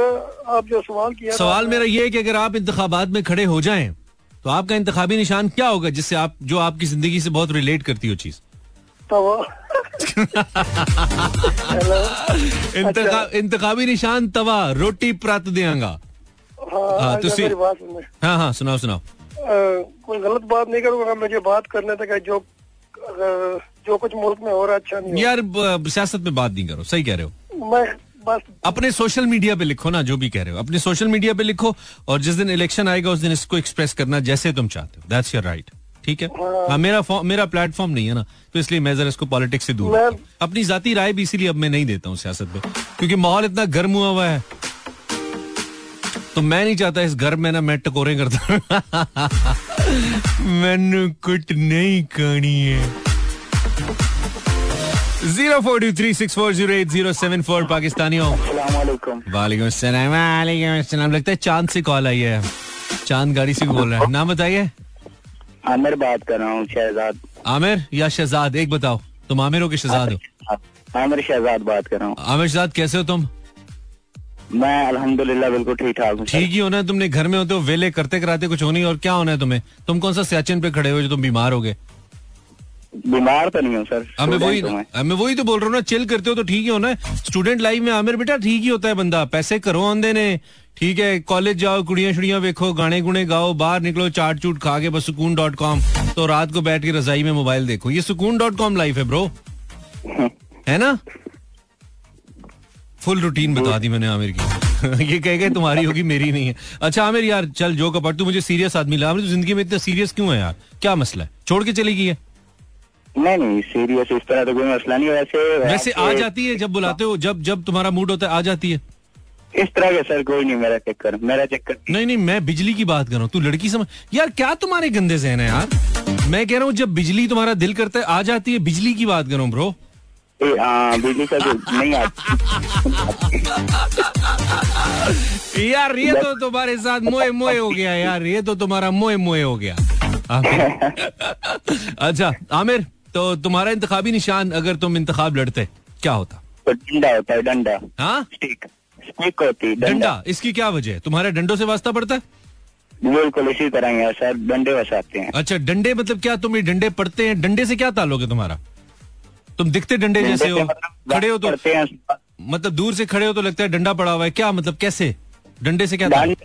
आप जो सवाल किया, सवाल मेरा ये है कि अगर आप इंतखाबात में खड़े हो जाएं तो आपका इंतखाबी निशान क्या होगा, जिससे आप जो आपकी जिंदगी से बहुत रिलेट करती हो चीज? तवा। इंतखाबी निशान तवा, रोटी प्रात देंगा। हाँ, हाँ, सुनाओ। कोई गलत बात नहीं करूँगा, मुझे बात करने तक जो कुछ मुल्क में हो रहा अच्छा नहीं। यार सियासत में बात नहीं करो, सही कह रहे हो, मैं बस अपने सोशल मीडिया पे लिखो ना, जो भी कह रहे हो अपने सोशल मीडिया पे लिखो, और जिस दिन इलेक्शन आएगा उस दिन इसको एक्सप्रेस करना जैसे तुम चाहते हो, दैट्स योर राइट, ठीक है। हाँ, मेरा प्लेटफॉर्म नहीं है ना, तो इसलिए मैं जरा इसको पॉलिटिक्स से दूर, अपनी जाती राय भी इसीलिए अब मैं नहीं देता हूँ सियासत में, क्योंकि माहौल इतना गर्म हुआ है, तो मैं नहीं चाहता इस घर में ना मैं टकोरे करता मैनू कुछ नहीं करनी है। 04236408074 पाकिस्तानियों, वालेकुम अस्सलाम, वालेकुम अस्सलाम। लगता है चांद से कॉल आई है, चांद गाड़ी से बोल रहा है। नाम बताइए। आमिर बात कर रहा हूँ, शहजाद। आमिर या शहजाद, एक बताओ, तुम आमिर हो कि शहजाद हो? आमिर शहजाद बात कर रहा हूँ। आमिर शहजाद, कैसे हो तुम? मैं अल्हम्दुलिल्लाह बिल्कुल ठीक ठाक हूँ। ठीक ही होना है, तुमने घर में होते हो वेले करते कराते कुछ होनी, और क्या होना है तुम्हें? तुम कौन सा सियाचिन पे खड़े हो जो तुम बीमार हो गए? बीमार तो नहीं हो सर, हमें वही तो बोल रहा हूँ ना, चिल करते हो तो ठीक ही होना है। स्टूडेंट लाइफ में आमिर बेटा ठीक ही होता है बंदा, पैसे करो आंदे ने, ठीक है, कॉलेज जाओ, कुड़ियां शुड़ियां देखो, गाने गुने गाओ, बाहर निकलो, चाट चूट खा के बस सुकून.com, तो रात को बैठ के रजाई में मोबाइल देखो, ये सुकून.com लाइफ है ब्रो, है ना? फुल रूटीन बता दी मैंने आमिर की ये कह गए तुम्हारी होगी मेरी नहीं है। अच्छा आमिर यार चल जो कपट, तू मुझे सीरियस आदमी लगा, आमिर तू जिंदगी में इतना सीरियस क्यों है यार, क्या मसला है? छोड़ के चली गई है? नहीं सीरियस इस तरह तो कोई मसला नहीं। वैसे आ जाती है जब बुलाते हो, जब तुम्हारा मूड होता है आ जाती है इस तरह के? सर कोई नहीं, मेरा चक्कर नहीं, मैं बिजली की बात कर रहा हूँ। तू लड़की समझ यार, क्या तुम्हारे गंदे ज़हन है यार, मैं कह रहा हूँ जब बिजली तुम्हारा दिल करता है आ जाती है, बिजली की बात कर रहा हूँ ब्रो। बिजली का नहीं आती यार, ये तो तुम्हारे साथ मोए हो गया यार, ये तो तुम्हारा मोए हो गया। अच्छा आमिर, तो तुम्हारा इंतखाबी निशान अगर तुम इंतखाब लड़ते क्या होता? तो डंडा होता है, डंडा। हाँ, स्टिक होती है, डंडा। इसकी क्या वजह है, तुम्हारे डंडों से वास्ता पड़ता है? बिल्कुल इसी तरह है सर, डंडे वसाते हैं। अच्छा डंडे मतलब क्या, तुम ये डंडे पड़ते हैं, डंडे से क्या ताल्लुक है तुम्हारा? तुम दिखते डंडे जैसे हो, खड़े हो तो मतलब दूर से खड़े हो तो लगता है डंडा पड़ा हुआ है, क्या मतलब कैसे, डंडे से क्या मतलब?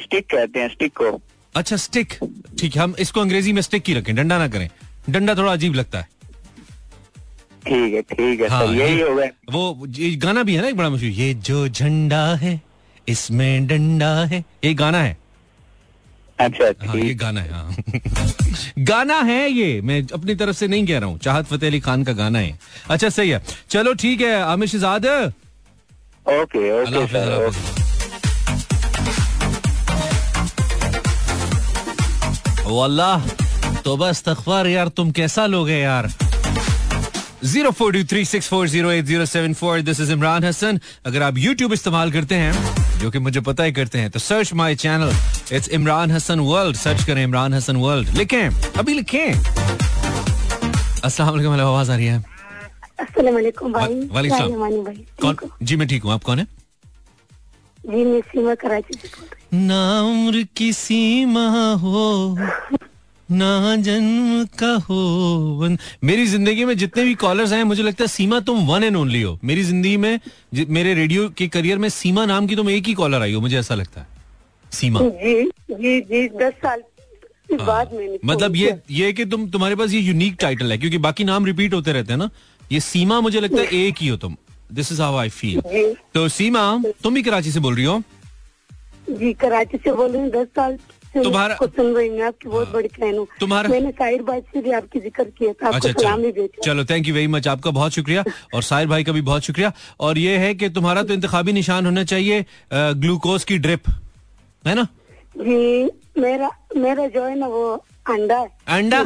स्टिक कहते हैं स्टिक को। अच्छा स्टिक, ठीक है, हम इसको अंग्रेजी में स्टिक ही रखें, डंडा ना करें, डंडा थोड़ा अजीब लगता है। ठीक है हाँ, सर यही होगा। वो गाना भी है ना एक बड़ा मशहूर, ये जो झंडा है इसमें डंडा है, ये गाना है। अच्छा हाँ, ये गाना है हाँ। गाना है, ये मैं अपनी तरफ से नहीं कह रहा हूँ, चाहत फतेह अली खान का गाना है। अच्छा सही है, चलो ठीक है आमिर शहजाद, ओके। वल्लाह तो बस तकवार यार, तुम कैसा लोग है यार। 04236408074, दिस इज इमरान हसन। अगर आप YouTube इस्तेमाल करते हैं, जो कि मुझे पता ही करते हैं, तो search my channel, it's Imran Hasan world, search करें इमरान हसन वर्ल्ड, लिखें, अभी लिखें। अस्सलाम वालेकुम, आवाज आ रही है? अस्सलाम वालेकुम भाई। वालेकुम भाई। कौन? जी मैं ठीक हूँ, आप कौन है? जी मैं सीमा कराची से बोल रही हूँ। ना उम्र की सीमा हो ना जन्म का हो, मेरी जिंदगी में जितने भी कॉलर्स हैं मुझे लगता है सीमा तुम वन एंड ओनली हो। मेरी जिंदगी में मेरे रेडियो के करियर में सीमा नाम की तुम एक ही कॉलर आई हो, मुझे ऐसा लगता है। सीमा जी 10 साल के बाद मैंने, मतलब ये कि तुम्हारे पास ये यूनिक टाइटल है, क्योंकि बाकी नाम रिपीट होते रहते हैं ना, ये सीमा मुझे लगता है एक ही हो तुम। This is how I feel. तो सीमा तुम भी कराची से बोल रही हो? जी कराची से बोल रही हूँ, 10 साल से आपको सुन रही हूँ, आपकी बहुत बड़ी फैन हूँ। मैंने साहिर भाई से भी आपकी जिक्र किया था, आपको सलाम भी भेजा। चलो थैंक यू वेरी मच, आपका बहुत शुक्रिया और साहिर भाई का भी बहुत शुक्रिया। और ये है कि तुम्हारा तो इंतखाबी निशान होना चाहिए ग्लूकोज की ड्रिप, है ना? जी मेरा जो है ना वो अंडा है। अंडा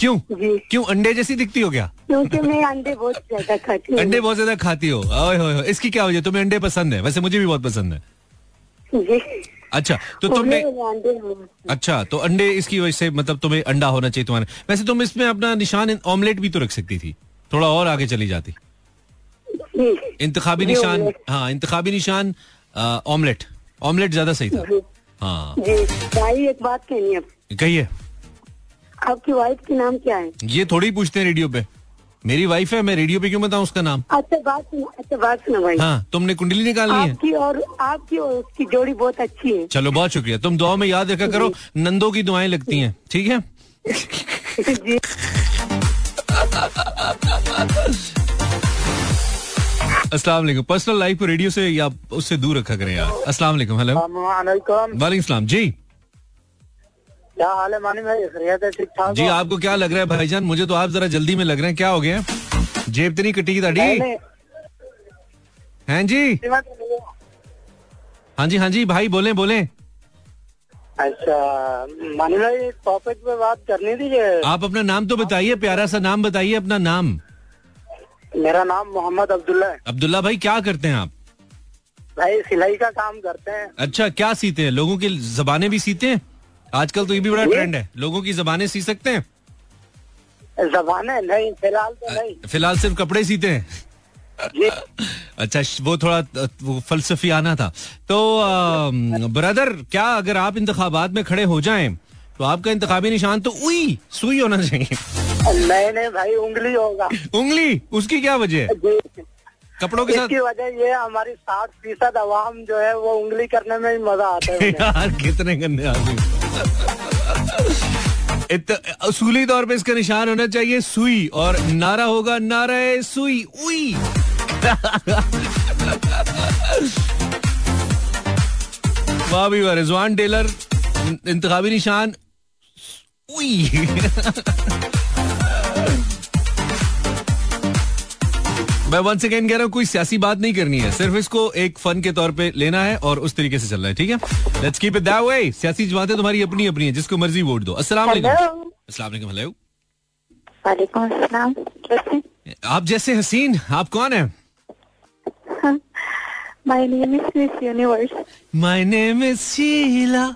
क्यों जी? क्यों अंडे जैसी दिखती हो क्या? क्योंकि मैं अंडे बहुत ज्यादा खाती हूँ। अंडे बहुत ज्यादा खाती हो? ओए होए, इसकी क्या वजह? तुम्हें अंडे पसंद है? वैसे मुझे भी बहुत पसंद है जी। अच्छा तो तुमने अच्छा तो अंडे इसकी वजह से, मतलब तुम्हें अंडा होना चाहिए तुम्हारे। वैसे तुम इसमें अपना निशान ऑमलेट भी तो रख सकती थी, थोड़ा और आगे चली जाती। इंतखाबी निशान, हाँ इंतखाबी निशान ऑमलेट, ऑमलेट ज्यादा सही था। हाँ भाई एक बात कहनी है। कहिए। आपकी वाइफ के नाम क्या है? ये थोड़ी पूछते हैं रेडियो पे। मेरी वाइफ है, मैं रेडियो पे क्यों बताऊं उसका नाम? अच्छा बात सुना भाई। हाँ तुमने कुंडली निकालनी है आपकी और उसकी जोड़ी बहुत अच्छी है। चलो बहुत शुक्रिया, तुम दुआ में याद रखा करो, नंदों की दुआएं लगती हैं, ठीक है। अस्सलाम वालेकुम। पर्सनल लाइफ को रेडियो से या उससे दूर रखा करें यार। अस्सलाम वालेकुम। हेलो वालेकुम सलाम जी, क्या हाल है मानी भाई? खैरियत है, ठीक ठाक जी। आपको क्या लग रहा है भाईजान? मुझे तो आप जरा जल्दी में लग रहे हैं, क्या हो गया? जेब तो नहीं कटी दादी? हैं जी, हाँ जी, हाँ जी भाई बोले बोले। अच्छा मानी भाई टॉपिक पे बात करनी थी। आप अपना नाम तो बताइए, प्यारा सा नाम बताइए अपना नाम। मेरा नाम मोहम्मद अब्दुल्ला है। अब्दुल्ला भाई क्या करते हैं आप? भाई सिलाई का काम करते हैं। अच्छा क्या सीते हैं? लोगों की जबानें भी सीते हैं? आजकल तो ये भी बड़ा ट्रेंड है, लोगों की जबानें सी सकते हैं? जबानें नहीं, फिलहाल तो नहीं, फिलहाल सिर्फ कपड़े सीते हैं। अच्छा वो थोड़ा वो फलसफी आना था। तो ब्रदर क्या अगर आप इंतखाबात में खड़े हो जाएं तो आपका इंतखाबी निशान तो उई सुई होना चाहिए? नहीं भाई उंगली होगा। उंगली? उसकी क्या वजह है? कपड़ों के साथ की वजह ये, हमारी 60% आवाम जो है वो उंगली करने में ही मजा आता है। यार कितने गंदे आदमी। असूली तौर पे इसका निशान होना चाहिए सुई, और नारा होगा नारे सुई उई। वाह भी वाह, रिजवान टेलर इंतखाबी निशान उई। मैं वंस अगेन कह रहा हूँ, कोई सियासी बात नहीं करनी है, सिर्फ इसको एक फन के तौर पे लेना है और उस तरीके से चलना है, ठीक है। Let's keep it that way. सियासी जमातें तुम्हारी अपनी अपनी है, जिसको मर्जी वोट दो। अस्सलाम वालेकुम। अस्सलाम वालेकुम। हेलो वालेकुम अस्सलाम। कैसे आप? जैसे हसीन। आप कौन है? My name is miss universe. My name is Sheila.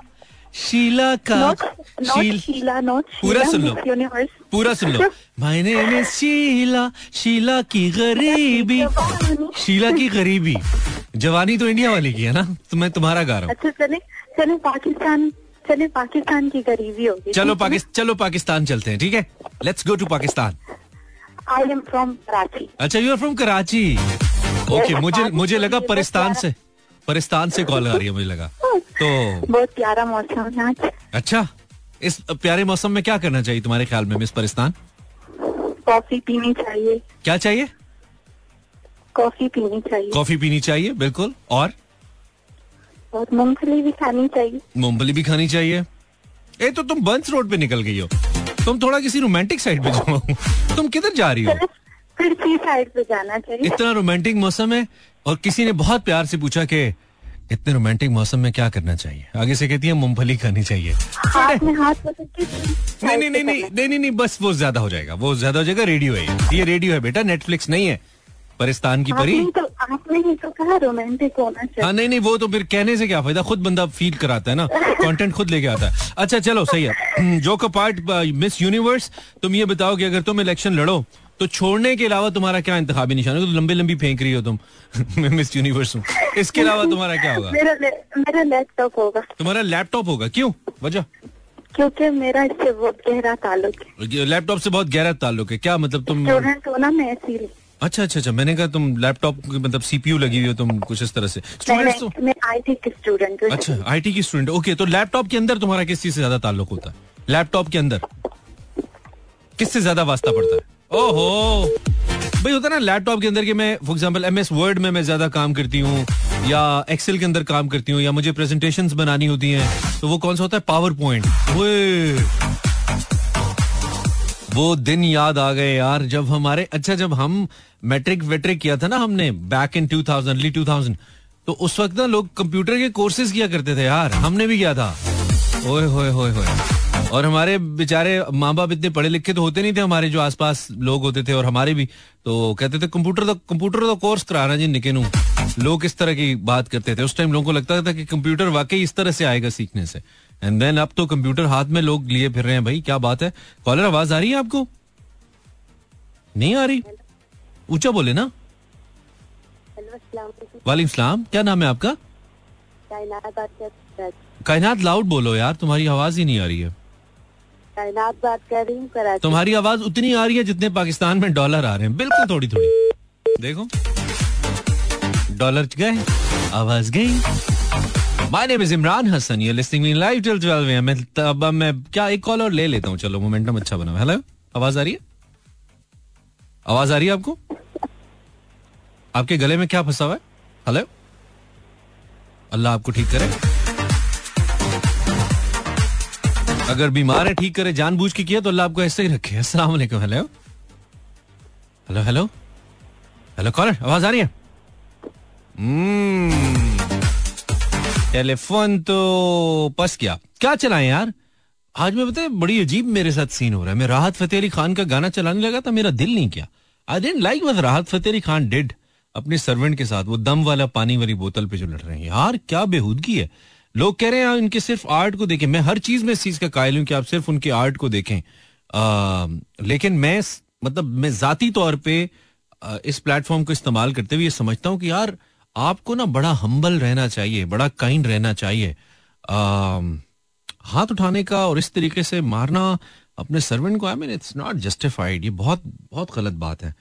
Sheila का पूरा सुन लो, पूरा सुन लो। My name is Sheila. Sheila की गरीबी, शीला की गरीबी। जवानी तो इंडिया वाली की है ना, तो मैं तुम्हारा गा रहा हूँ। अच्छा चले पाकिस्तान, चले पाकिस्तान की गरीबी होगी। चलो पाकिस्तान चलते हैं, ठीक है। Let's go to Pakistan. I am from Karachi. अच्छा you are from Karachi, okay. मुझे लगा परिस्तान से कॉल आ रही है, मुझे लगा। तो बहुत प्यारा मौसम है आज। अच्छा इस प्यारे मौसम में क्या करना चाहिए तुम्हारे ख्याल में मिस परिस्तान? कॉफी पीनी चाहिए। क्या चाहिए? कॉफी पीनी चाहिए। कॉफी पीनी चाहिए बिल्कुल। और मूंगफली भी खानी चाहिए। मूंगफली भी खानी चाहिए। ए तो तुम बंस रोड पे निकल गई हो, तुम थोड़ा किसी रोमांटिक साइड पे जाओ। तुम किधर जा रही हो? फिर सी साइड पे जाना चाहिए। इतना रोमांटिक मौसम है, और किसी ने बहुत प्यार से पूछा कि इतने रोमांटिक मौसम में क्या करना चाहिए, आगे से कहती है मूंगफली खानी चाहिए। नहीं, बस वो ज्यादा हो जाएगा। रेडियो है ये, रेडियो है बेटा, नेटफ्लिक्स नहीं है। परिस्तान की परी आपने ही तो कहा रोमांटिक होना चाहिए। हाँ नहीं, वो तो फिर कहने से क्या फायदा, खुद बंदा फील कराता है ना, कंटेंट खुद लेके आता है। अच्छा चलो सही है। जोक अपार्ट मिस यूनिवर्स, तुम ये बताओ कि अगर तुम इलेक्शन लड़ो तो छोड़ने के अलावा तुम्हारा क्या इंतखाबी निशान है? तो लंबी फेंक रही हो तुम। मैं मिस यूनिवर्स हूँ, इसके अलावा तुम्हारा क्या होगा? मेरा लैपटॉप होगा। तुम्हारा लैपटॉप होगा? क्यों? वजह? क्योंकि मेरा इससे बहुत गहरा ताल्लुक है। लैपटॉप से बहुत गहरा ताल्लुक है? क्या मतलब तुम स्टूडेंट हो ना, मैं ऐसी। अच्छा, मैंने कहा तुम लैपटॉप मतलब CPU लगी हुई हो तुम, कुछ इस तरह से। स्टूडेंट? मैं IT की स्टूडेंट हूँ। अच्छा IT की स्टूडेंट, ओके। तो लैपटॉप के अंदर तुम्हारा किस चीज से ज्यादा ताल्लुक होता है? लैपटॉप के अंदर किससे ज्यादा वास्ता पड़ता है? ओहो भाई, होता ना लैपटॉप के अंदर कि मैं फॉर एग्जांपल MS वर्ड में मैं ज्यादा काम करती हूँ, या एक्सेल के अंदर काम करती हूँ, या मुझे प्रेजेंटेशंस बनानी होती हैं तो वो कौन सा होता है? Power point. वो दिन याद आ गए यार जब हमारे, अच्छा जब हम मैट्रिक वेट्रिक किया था ना हमने बैक इन 2000, तो उस वक्त ना लोग कंप्यूटर के कोर्सेज किया करते थे यार, हमने भी किया था। ओए होए होए होए। और हमारे बेचारे माँ बाप इतने पढ़े लिखे तो होते नहीं थे, हमारे जो आसपास लोग होते थे और हमारे भी, तो कहते थे कंप्यूटर का कोर्स कराना जी निकेनू। लोग इस तरह की बात करते थे उस टाइम, लोगों को लगता था कि कंप्यूटर वाकई इस तरह से आएगा सीखने से। एंड देन अब तो कंप्यूटर हाथ में लोग लिए फिर रहे हैं। भाई क्या बात है। कॉलर आवाज आ रही है आपको? नहीं आ रही, ऊंचा बोले ना। वालेकुम सलाम, क्या नाम है आपका? कायनात। लाउड बोलो यार, तुम्हारी आवाज ही नहीं आ रही है। कायनात बात कर रही हूँ। तुम्हारी आवाज उतनी आ रही है जितने पाकिस्तान में डॉलर आ रहे हैं, बिल्कुल थोड़ी थोड़ी। देखो डॉलर गए, आवाज गई। My name is Imran Hasan, you are listening me live till 12 AM। अब मैं क्या एक कॉल और ले लेता हूँ, चलो मोमेंटम अच्छा बना। हेलो, आवाज आ रही है? आवाज आ रही है आपको? आपके गले में क्या फंसा हुआ है? हेलो, अल्लाह आपको ठीक करे। अगर बीमार है ठीक करे, जानबूझ के किया तो अल्लाह आपको ऐसे ही रखे। अस्सलाम वालेकुम। Hello hello hello hello, caller आवाज आ रही है? टेलीफोन तो पस गया। क्या चलाएं यार आज में, बताए बड़ी अजीब मेरे साथ सीन हो रहा है। मैं राहत फतेह अली खान का गाना चलाने लगा था, मेरा दिल नहीं किया। आई dent like what Rahat Fateh Ali Khan did अपने सर्वेंट के साथ, वो दम वाला पानी वाली बोतल पे जो लट रहे हैं। यार क्या बेहूदगी है। लोग कह रहे हैं इनके सिर्फ आर्ट को देखें। मैं हर चीज में इस चीज का कायल हूं कि आप सिर्फ उनके आर्ट को देखें, लेकिन मैं मतलब मैं जाती तौर पे इस प्लेटफॉर्म को इस्तेमाल करते हुए ये समझता हूं कि यार आपको ना बड़ा हम्बल रहना चाहिए, बड़ा काइंड रहना चाहिए। हाथ उठाने का और इस तरीके से मारना अपने सर्वेंट को, I mean it's not justified. ये बहुत बहुत गलत बात है।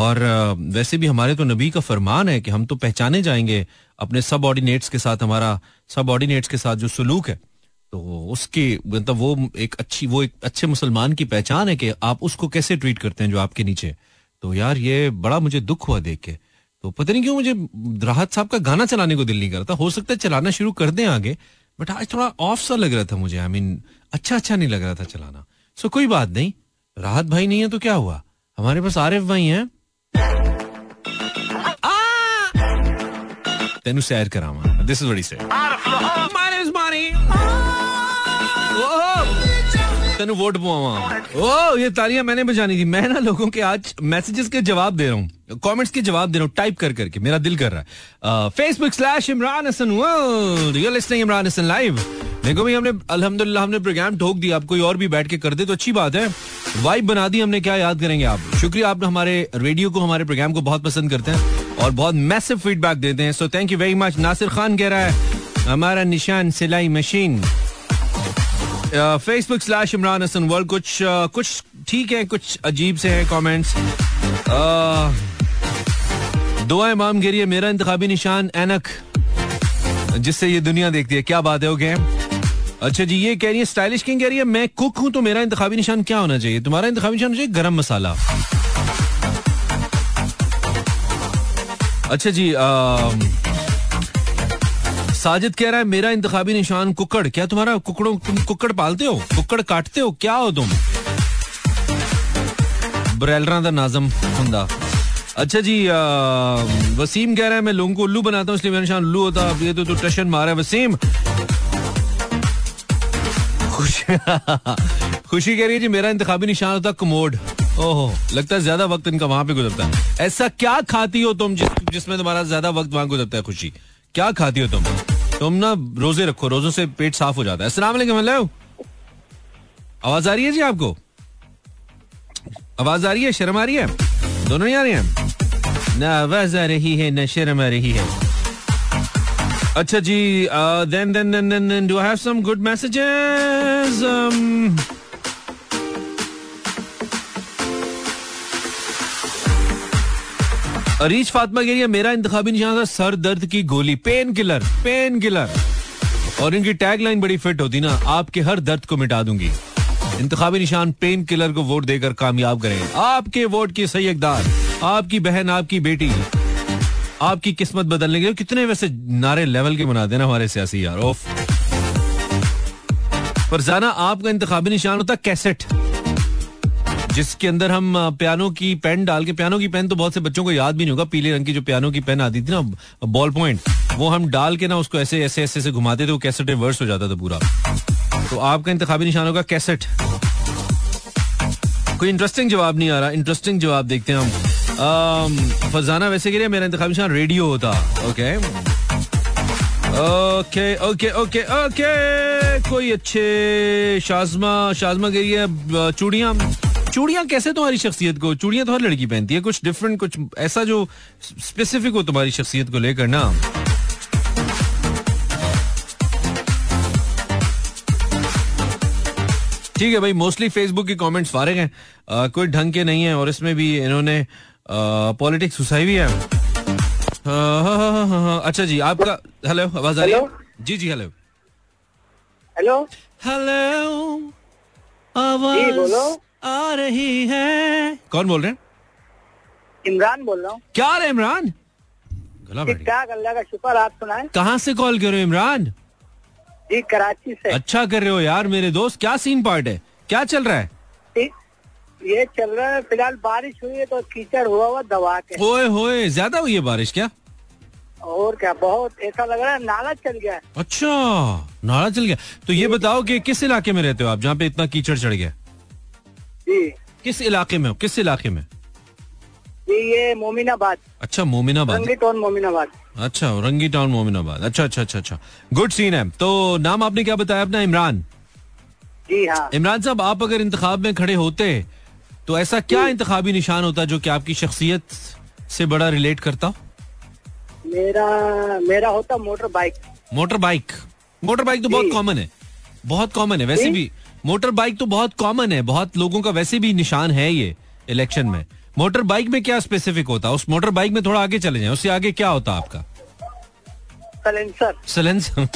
और वैसे भी हमारे तो नबी का फरमान है कि हम तो पहचाने जाएंगे अपने सबऑर्डिनेट्स के साथ। हमारा सबऑर्डिनेट्स के साथ जो सलूक है तो उसकी मतलब वो एक अच्छे मुसलमान की पहचान है कि आप उसको कैसे ट्रीट करते हैं जो आपके नीचे। तो यार ये बड़ा मुझे दुख हुआ देख के। तो पता नहीं क्यों मुझे राहत साहब का गाना चलाने को दिल नहीं करता। हो सकता है चलाना शुरू कर दें आगे, बट आज थोड़ा ऑफ सा लग रहा था मुझे। आई मीन अच्छा नहीं लग रहा था चलाना। सो कोई बात नहीं, राहत भाई नहीं है तो क्या हुआ, हमारे पास आरिफ भाई हैं। तेनू सैर करामा, दिस इज बड़ी सैर। तेनू वोट पवावा। ये तालियां मैंने बजानी थी। मैं ना लोगों के आज मैसेजेस के जवाब दे रहा हूँ, कमेंट्स के जवाब दे रहा हूँ, टाइप कर करके। मेरा दिल कर रहा है। Facebook/ImranHassan World, you're listening Imran Hassan Live। देखो भाई हमने अल्हम्दुलिल्लाह हमने प्रोग्राम ठोक दिया। आप कोई और भी बैठ के कर दे तो अच्छी बात है। वाइब बना दी हमने, क्या याद करेंगे आप। शुक्रिया, आप हमारे रेडियो को, हमारे प्रोग्राम को बहुत पसंद करते हैं और बहुत मैसिव फीडबैक देते हैं। So thank you very much. Nasir Khan कह रहा है हमारा निशान सिलाई मशीन। Facebook/ImranHassanWorld। कुछ ठीक है, कुछ अजीब से है कॉमेंट्स। दुआ इमाम गिरी है मेरा इंतखाबी निशान ऐनक, जिससे ये दुनिया देखती है। क्या बात है, ओके। अच्छा जी, ये कह रही है स्टाइलिश किंग, कह रही है मैं कुक हूं तो मेरा इंतखाबी निशान क्या होना चाहिए? तुम्हारा इंतखाबी निशान होना चाहिए गरम मसाला। अच्छा जी, साजिद कह रहा है मेरा इंतखाबी निशान कुकड़। क्या तुम्हारा तुम कुकड़ पालते हो, कुकड़ काटते हो, क्या हो तुम? ब्रैलरा दा नाजम हुंदा। अच्छा जी, वसीम कह रहा है मैं लोगों को उल्लू बनाता हूँ इसलिए मेरा निशान उल्लू होता। अब ये तो टशन मारा है वसीम। खुशी कह रही है जी मेरा इंतखाबी निशान होता कमोड। ओहो, लगता है ज्यादा वक्त इनका वहां पे गुजरता है। ऐसा क्या खाती हो तुम जिसमें तुम्हारा ज्यादा वक्त वहां गुजरता है? खुशी क्या खाती हो तुम ना रोजे रखो, रोजों से पेट साफ हो जाता है। अस्सलाम वालेकुम। आवाज आ रही है जी आपको? आवाज आ रही है? शर्म आ रही है? दोनों ही आ रही है ना, आवाज आ रही है ना शर्म आ रही है। अच्छा जी, then do I have some good messages? Areej Fatima कह रही है मेरा इंतखाबी निशान था सर दर्द की गोली, पेन किलर। और इनकी टैगलाइन बड़ी फिट होती ना, आपके हर दर्द को मिटा दूंगी। इंतखाबी निशान पेन किलर को वोट देकर कामयाब करें। आपके वोट की सही हकदार आपकी बहन, आपकी बेटी, आपकी किस्मत बदलने के लिए। कितने वैसे नारे लेवल के बना देना हमारे सियासी यार, ओफ। पर जाना आपका इंतखाबी निशान होता कैसेट। जिसके अंदर हम पियानो की पेन डाल के, पियानो की पेन तो बहुत से बच्चों को याद भी नहीं होगा, पीले रंग की जो पियानो की पेन आती थी ना, बॉल पॉइंट, वो हम डाल के ना उसको ऐसे ऐसे ऐसे से घुमाते थे, वो कैसेट रिवर्स हो जाता था पूरा। तो आपका इंतखाबी निशान होगा कैसेट। कोई इंटरेस्टिंग जवाब नहीं आ रहा, इंटरेस्टिंग जवाब देखते हैं हम। फरजाना वैसे गिरे, मेरा इंतखाबी निशान रेडियो होता। Okay okay okay okay okay, कोई अच्छे। शाजमा गिरी है चूड़ियाँ। चूड़ियाँ कैसे तुम्हारी शख्सियत को, चूड़ियाँ तो हर लड़की पहनती है, कुछ डिफरेंट, कुछ ऐसा जो स्पेसिफिक हो तुम्हारी शख्सियत को लेकर ना। ठीक है भाई, मोस्टली फेसबुक के कमेंट्स फारिग हैं, कोई ढंग के नहीं है, और इसमें भी इन्होंने पॉलिटिक्स घुसाई हुई है। अच्छा जी, आपका हेलो, आवाज आ रही है? जी जी, हेलो हेलो हेलो, आवाज आ रही है? कौन बोल रहे हैं? इमरान बोल रहा हूँ। क्या रहे इमरान? अल्लाह का शुक्र, आप सुनाएं। कहाँ से कॉल कर रहे हो इमरान जी? कराची से। अच्छा कर रहे हो यार मेरे दोस्त। क्या सीन पार्ट है, क्या चल रहा है? ये चल रहा है फिलहाल, बारिश हुई है तो कीचड़ हुआ दबा के। ओए होए, ज्यादा हुई है बारिश क्या? और क्या, बहुत ऐसा लग रहा है नाला चल गया है। अच्छा, नाला चल गया। तो ये बताओ कि किस इलाके में रहते हो आप जहाँ पे इतना कीचड़ चढ़ गया? किस इलाके में हो, किस इलाके में? ये मोमिनाबाद। अच्छा मोमिनाबाद, रंगी टाउन मोमिनाबाद। अच्छा रंगी टाउन मोमिनाबाद, अच्छा अच्छा अच्छा अच्छा, गुड सीन है। तो नाम आपने क्या बताया अपना? इमरान। जी हाँ। इमरान साहब, आप अगर इंतखाब में खड़े होते तो ऐसा क्या इंतखाबी निशान होता जो कि आपकी शख्सियत से बड़ा रिलेट करता? मेरा होता motor bike. Motor bike, motor bike तो बहुत कॉमन है, बहुत कॉमन है वैसे भी। मोटर बाइक तो बहुत कॉमन है, बहुत लोगों का वैसे भी निशान है ये इलेक्शन में। मोटर बाइक में क्या स्पेसिफिक होता? उस मोटर बाइक में थोड़ा आगे चले जाएं, उससे आगे क्या होता आपका? सलेंसर। सलेंसर।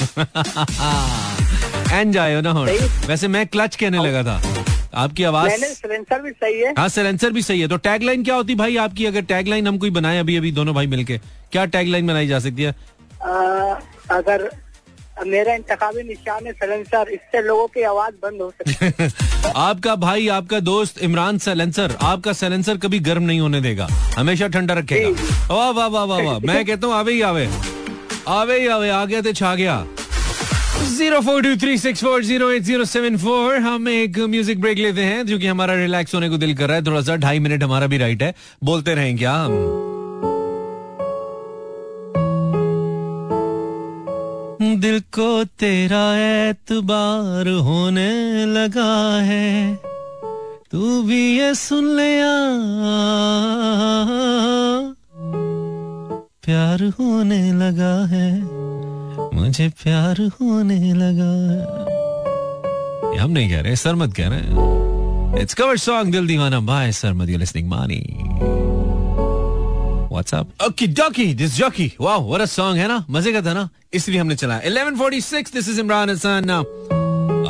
एंजॉय हो ना हो। वैसे मैं क्लच कहने लगा था, आपकी आवाज। सलेंसर भी सही है। हाँ सलेंसर भी सही है। तो टैगलाइन क्या होती भाई आपकी? अगर टैगलाइन हम कोई बनाए अभी अभी दोनों भाई मिलके, क्या टैगलाइन बनाई जा सकती है? अगर मेरा इंतखाबी निशान है सलेंसर, इससे लोगों की आवाज बंद हो सकती। आपका भाई, आपका दोस्त इमरान सलेंसर, आपका सलेंसर कभी गर्म नहीं होने देगा, हमेशा ठंडा रखेगा। वाह वाह वाह वाह वाह, मैं कहता हूँ आवे ही आवे, आवे ही आवे, आ गया तो छा गया। 0423640807 4। हम एक म्यूजिक ब्रेक लेते हैं जो कि हमारा रिलैक्स होने को दिल कर रहा है थोड़ा सा। 2.5 मिनट हमारा भी राइट है, बोलते रहें क्या हम? दिल को तेरा एतबार होने लगा है, तू भी ये सुन लिया प्यार होने लगा है, मुझे प्यार होने लगा है। हम नहीं कह रहे, सरमद कह रहे हैं। Its cover song Dil Deewana by Sarmad. You listening Mani song है ना, मजे का था ना, इसलिए हमने चलाया। 11:46, this is Imran Hasan.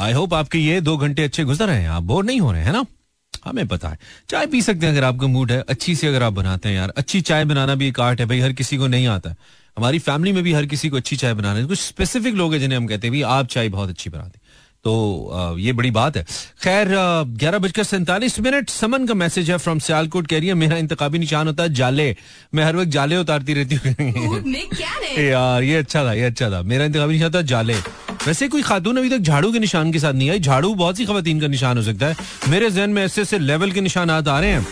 I hope आपके ये 2 घंटे अच्छे गुजर रहे हैं, आप बोर नहीं हो रहे हैं ना, हमें पता है। चाय पी सकते हैं अगर आपका मूड है, अच्छी सी अगर आप बनाते हैं यार। अच्छी चाय बनाना भी एक आर्ट है भाई, हर किसी को नहीं आता है। हमारी फैमिली में भी हर किसी को अच्छी चाय बनाना है, कुछ स्पेसिफिक लोग हैं जिन्हें हम कहते हैं आप चाय बहुत अच्छी बनाते, तो ये बड़ी बात है। खैर 11:47, समन का मैसेज है फ्रॉम सियालकोट, कह रही है मेरा इंतखाबी निशान होता है जाले, मैं हर वक्त जाले उतारती रहती हूँ। यार ये अच्छा था, ये अच्छा था। मेरा इंतखाबी निशान था जाले। वैसे कोई खातून अभी तक झाड़ू के निशान के साथ नहीं आई। झाड़ू बहुत सी खवातीन का निशान हो सकता है, मेरे जहन में ऐसे ऐसे लेवल के निशानात आ रहे हैं।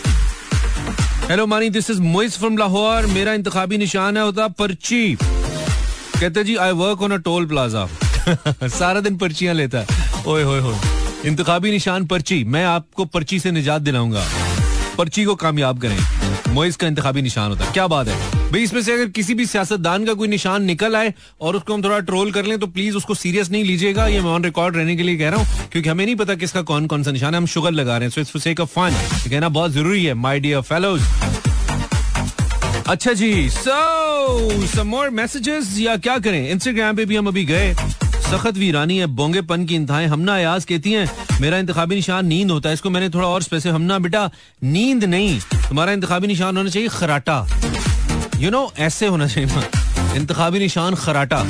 Hello Mani, this is Moiz from Lahore. मेरा इंतखाबी निशान होता पर्ची, कहते जी I work on a toll plaza. सारा दिन पर्चियां लेता है। ओए होए होए, इंतखाबी निशान पर्ची। मैं आपको पर्ची से निजात दिलाऊंगा, पर्ची को कामयाब करें, मोइस का इंतखाबी निशान होता है। क्या बात है भाई। इसमें से अगर किसी भी सियासतदान का कोई निशान निकल आए और उसको हम थोड़ा ट्रोल कर लें तो प्लीज उसको सीरियस नहीं लीजिएगा, ये मैं ऑन रिकॉर्ड रहने के लिए कह रहा हूँ, क्योंकि हमें नहीं पता किसका कौन कौन सा निशान है, हम शुगर लगा रहे हैं, so it's for sake of fun, कहना बहुत जरूरी है माय डियर फेलोज। अच्छा जी, सो सम मोर मैसेजेस या क्या करें? इंस्टाग्राम पे भी हम अभी गए। सख्त वीरानी है, बोंगेपन की इंतहाएं। हमना अयाज कहती हैं मेरा इंतखाबी निशान नींद होता है। इसको मैंने थोड़ा और स्पेसिफिक, हमना बेटा नींद नहीं, तुम्हारा इंतखाबी निशान होना चाहिए खराटा। यू नो ऐसे होना चाहिए इंतखाबी निशान खराटा।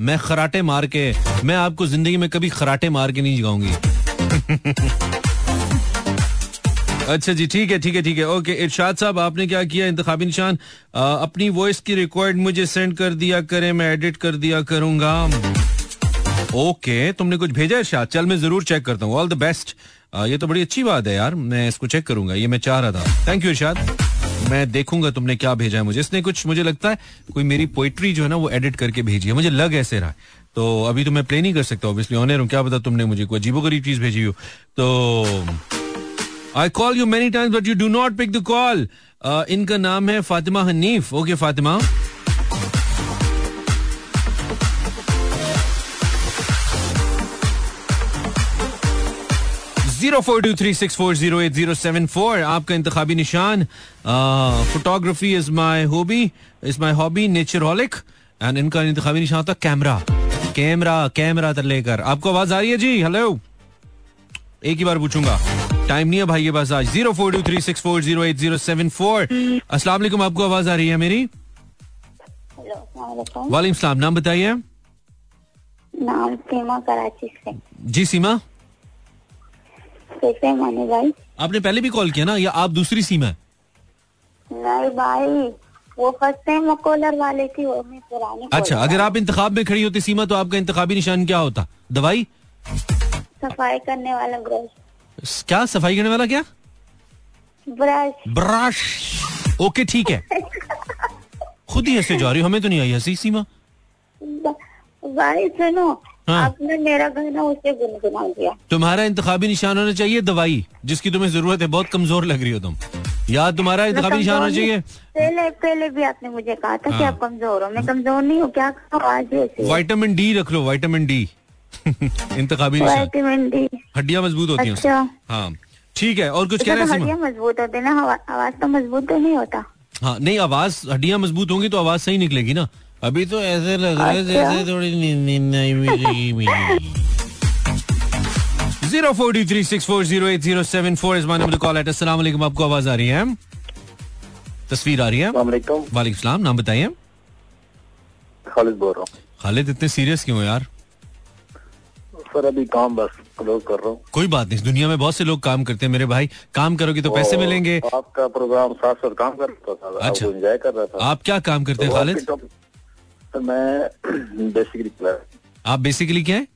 मैं खराटे मार के, मैं आपको जिंदगी में कभी खराटे मार के नहीं जगाऊंगी। अच्छा जी, ठीक है ओके। इरशाद साहब, आपने क्या किया, इंतखाबी निशान अपनी वॉइस की रिकॉर्ड मुझे सेंड कर दिया करें, मैं एडिट कर दिया करूंगा। ओके, तुमने कुछ भेजा इरशाद? चल मैं जरूर चेक करता हूँ। ऑल द बेस्ट, ये तो बड़ी अच्छी बात है यार, मैं इसको चेक करूंगा, ये मैं चाह रहा था। थैंक यू इरशाद, मैं देखूंगा तुमने क्या भेजा है मुझे। इसने कुछ, मुझे लगता है कोई मेरी पोइट्री जो है ना वो एडिट करके भेजी है, मुझे लग ऐसे रहा। तो अभी तो मैं प्ले नहीं कर सकता ऑब्वियसली, ऑन एयर हूं, क्या पता तुमने मुझे कोई अजीबोगरीब चीज भेजी हो। तो I call you many times but you do not pick the call. इनका नाम है फातिमा हनीफ। ओके फातिमा, जीरो 04236408074 आपका इंतखाबी निशान। Photography is my hobby नेचरहॉलिक, and इनका इंतखाबी निशान होता कैमरा तक लेकर। आपको आवाज आ रही है जी? हेलो, एक ही बार पूछूंगा, टाइम नहीं है भाई ये बस आज। 04236408074 अस्सलाम वालेकुम, आपको आवाज आ रही है मेरी? हेलो, वालेकुम सलाम। नाम बताइए। नाम सीमा, कराची से। जी सीमा, कैसे माने भाई? आपने पहले भी कॉल किया ना, या आप दूसरी सीमा है? नहीं भाई, वो फर्स्ट टाइम कॉलर वाले थी, वो मैं पुरानी। अच्छा, अगर आप इंतखाब में खड़ी होती सीमा तो आपका इंतखाबी निशान क्या होता? दवाई, सफाई करने वाला ग्रोथ। क्या सफाई करने वाला? क्या ब्रश। ओके ठीक है। खुद ही हंसे जा रही हो, हमें तो नहीं आई हंसी सीमा भाई। सुनो, आपने मेरा गाना उसे गुनगुना दिया। तुम्हारा इंतखाबी निशान होना चाहिए दवाई, जिसकी तुम्हें जरूरत है, बहुत कमजोर लग रही हो तुम। याद, तुम्हारा इंतखाबी निशान होना चाहिए। पहले भी आपने मुझे कहा था कि आप कमजोर हो, मैं कमजोर नहीं हूँ। क्या खाओ? विटामिन डी रख लो, विटामिन डी। इंतखाबी निशान, हड्डियां मजबूत होती हैं। अच्छा हाँ ठीक है, और कुछ कह रहे हैं? हड्डियां मजबूत होती है ना, आवाज तो मजबूत तो नहीं होता। हाँ नहीं, आवाज, हड्डियां मजबूत होंगी तो आवाज सही निकलेगी ना। अभी तो ऐसे लग रहा है जैसे थोड़ी। 04236408074 इस माने मुझे कॉल एट। अस्सलाम वालेकुम, आपको आवाज आ रही है, तस्वीर आ रही है। वालेकुम सलाम, नाम बताइए। खालिद बोल रहा हूँ। खालिद इतने सीरियस क्यों यार? पर अभी काम बस क्लोज कर रहा हूँ। कोई बात नहीं, दुनिया में बहुत से लोग काम करते हैं मेरे भाई, काम करोगे तो पैसे मिलेंगे। आपका प्रोग्राम साथ साथ काम करता था। अच्छा, एंजॉय कर रहा था। आप क्या काम करते हैं खालिद? मैं बेसिकली क्लर्क। आप बेसिकली क्या है?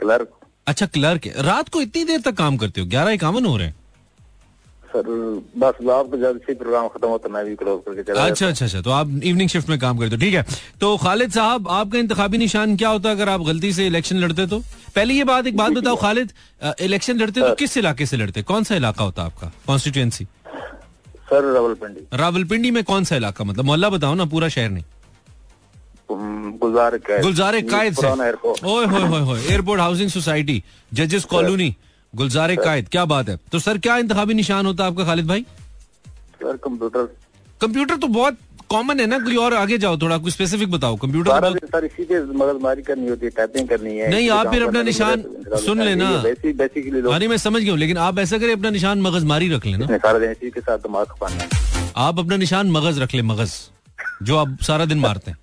क्लर्क। अच्छा क्लर्क है। रात को इतनी देर तक काम करते हो? 11-51 हो रहे हैं सर, बस आपको जल्द से प्रोग्राम खत्म होता मैं भी क्लोज करके चला। अच्छा, तो आप इवनिंग शिफ्ट में काम करते हो, ठीक है। तो खालिद साहब, आपका इंतखाबी निशान क्या होता अगर आप गलती से इलेक्शन लड़ते तो? पहले ये बात, एक बात बताओ खालिद, इलेक्शन लड़ते तो किस इलाके से लड़ते? कौन सा इलाका होता आपका कॉन्स्टिट्यूएंसी? सर रावलपिंडी। रावलपिंडी में कौन सा इलाका? मतलब मोहल्ला बताओ ना, पूरा शहर नहीं। गुलजार कायद से। एयरपोर्ट हाउसिंग सोसाइटी, जजेस कॉलोनी, गुलजारे कायद। क्या बात है। तो सर क्या इंतखाबी निशान होता है आपका खालिद भाई? सर कंप्यूटर तो बहुत कॉमन है ना, कोई और आगे जाओ, थोड़ा कुछ स्पेसिफिक बताओ। कंप्यूटर सर इसी के मगजमारी करनी होती है, टाइपिंग करनी है। नहीं आप फिर अपना निशान सुन लेना, बेसिकली मैं समझ गया, लेकिन आप ऐसा करें, अपना निशान मगजमारी रख लेना सारा दिन, इसी के साथ दिमाग खपाना है। आप अपना निशान मगज रख ले, मगज जो आप सारा दिन मारते हैं।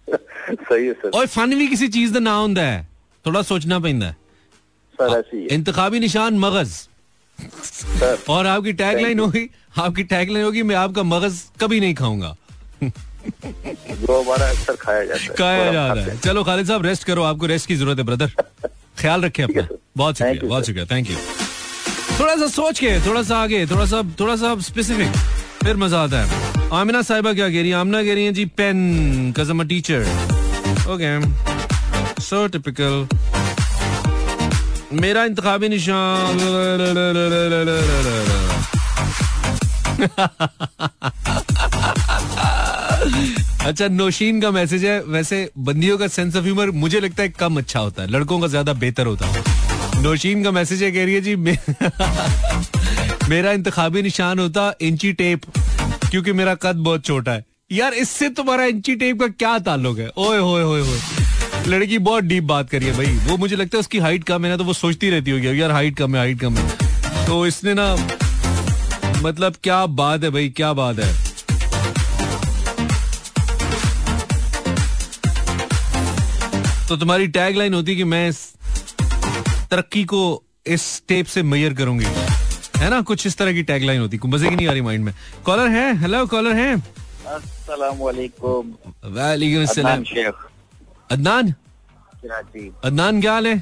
सही है सर। और फन भी किसी चीज का ना होता है, थोड़ा सोचना पैंदा है। इंतखाबी निशान मगज। और आपकी टैगलाइन होगी, मैं आपका मगज कभी नहीं खाऊंगा। अक्सर खाया जा रहा है। चलो खालिद साहब रेस्ट करो, आपको रेस्ट की जरूरत है ब्रदर। ख्याल रखें अपना। बहुत शुक्रिया, थैंक यू। थोड़ा सा सोच के, थोड़ा सा आगे, थोड़ा सा स्पेसिफिक, फिर मजा आता है। आमिना साहिबा क्या कह रही है? आमिना कह रही है जी pen, cause am a teacher. Okay, so typical. मेरा इंतखाबी निशान अच्छा, नौशीन का मैसेज है। वैसे बंदियों का सेंस ऑफ ह्यूमर मुझे लगता है कम अच्छा होता है, लड़कों का ज्यादा बेहतर होता है। नौशीन का मैसेज है, कह रही है जी मेरा इंतखाबी निशान होता इंची टेप, क्योंकि मेरा कद बहुत छोटा है। यार इससे तुम्हारा इंची टेप का क्या ताल्लुक है? ओए होए होए होए, लड़की बहुत डीप बात करी है भाई। वो मुझे लगता है उसकी हाइट कम है ना, तो वो सोचती रहती होगी यार हाइट कम है, तो इसने ना, मतलब क्या बात है भाई, क्या बात है। तो तुम्हारी टैगलाइन होती कि मैं तरक्की को इस टेप से मेजर करूंगी। है ना, कुछ इस तरह की टैगलाइन होती, मजे की नहीं आ रही माइंड में। कॉलर है, हेलो कॉलर है। अस्सलामुअलैकुम। वालेकुम अस्सलाम। अदनान, कराची। अदनान क्या हाल है?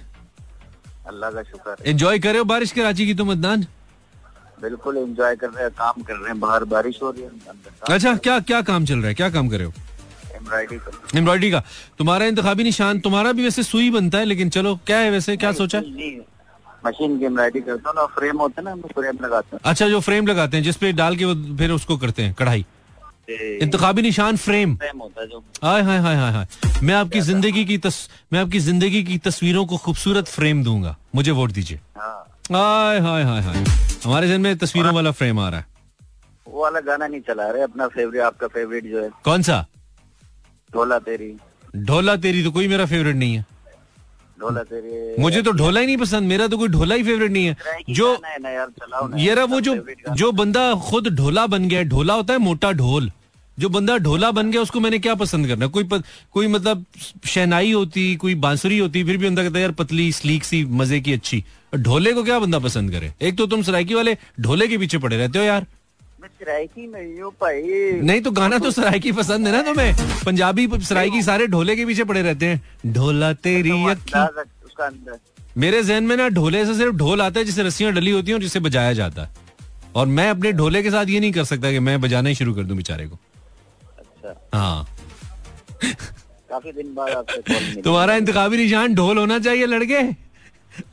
अल्लाह का शुक्र। एंजॉय कर रहे हो बारिश कराची की तुम अदनान? बिल्कुल एंजॉय कर रहे हैं, काम कर रहे हैं, बाहर बारिश हो रही है। अच्छा, क्या क्या काम चल रहा है, क्या काम कर रहे हो? एम्ब्रॉयडरी का। तुम्हारा इंतखाबी निशान, तुम्हारा भी वैसे सुई बनता है, लेकिन चलो क्या है वैसे, क्या सोचा? मशीन की एम्ब्रॉयडरी करता हूं ना, फ्रेम होता है ना, फ्रेम लगाते हैं। अच्छा, जो फ्रेम लगाते हैं जिसपे डाल के वो फिर उसको करते हैं कढ़ाई। इंतखाबी निशान फ्रेम होता है जो। हाय हाय हाय हाय हाय, मैं आपकी जिंदगी की तस्वीरों को खूबसूरत फ्रेम दूंगा, मुझे वोट दीजिए। हाय हाय हाय हाय, हमारे जन में तस्वीरों वाला फ्रेम आ रहा है। वो वाला गाना नहीं चला रहे अपना फेवरेट, आपका फेवरेट जो है कौन सा? ढोला तेरी। ढोला तेरी तो कोई मेरा फेवरेट नहीं है। ढोला तेरी मुझे तो ढोला ही नहीं पसंद, मेरा तो कोई ढोला ही फेवरेट नहीं है। जो ये रहा वो जो बंदा खुद ढोला बन गया, ढोला होता है मोटा ढोल, जो बंदा ढोला बन गया उसको मैंने क्या पसंद करना? कोई मतलब शहनाई होती, कोई बांसुरी होती, फिर भी बंदा कहता है यार पतली स्लीक सी मजे की अच्छी। ढोले को क्या बंदा पसंद करे? एक तो तुम सरायकी वाले ढोले के पीछे पड़े रहते हो यार। नहीं तो गाना तो सरायकी पसंद है ना तुम्हें, पंजाबी सरायकी सारे ढोले के पीछे पड़े रहते हैं। ढोला तेरी अक्की, मेरे जहन में ना ढोले से सिर्फ ढोल आता है जिसे रस्सियां डली होती हैं और जिसे बजाया जाता है, और मैं अपने ढोले के साथ ये नहीं कर सकता कि मैं बजाना ही शुरू कर दूं बेचारे को। अच्छा, हाँ। काफी दिन बाद आपसे। तुम्हारा इंतखाबी निशान ढोल होना चाहिए लड़के,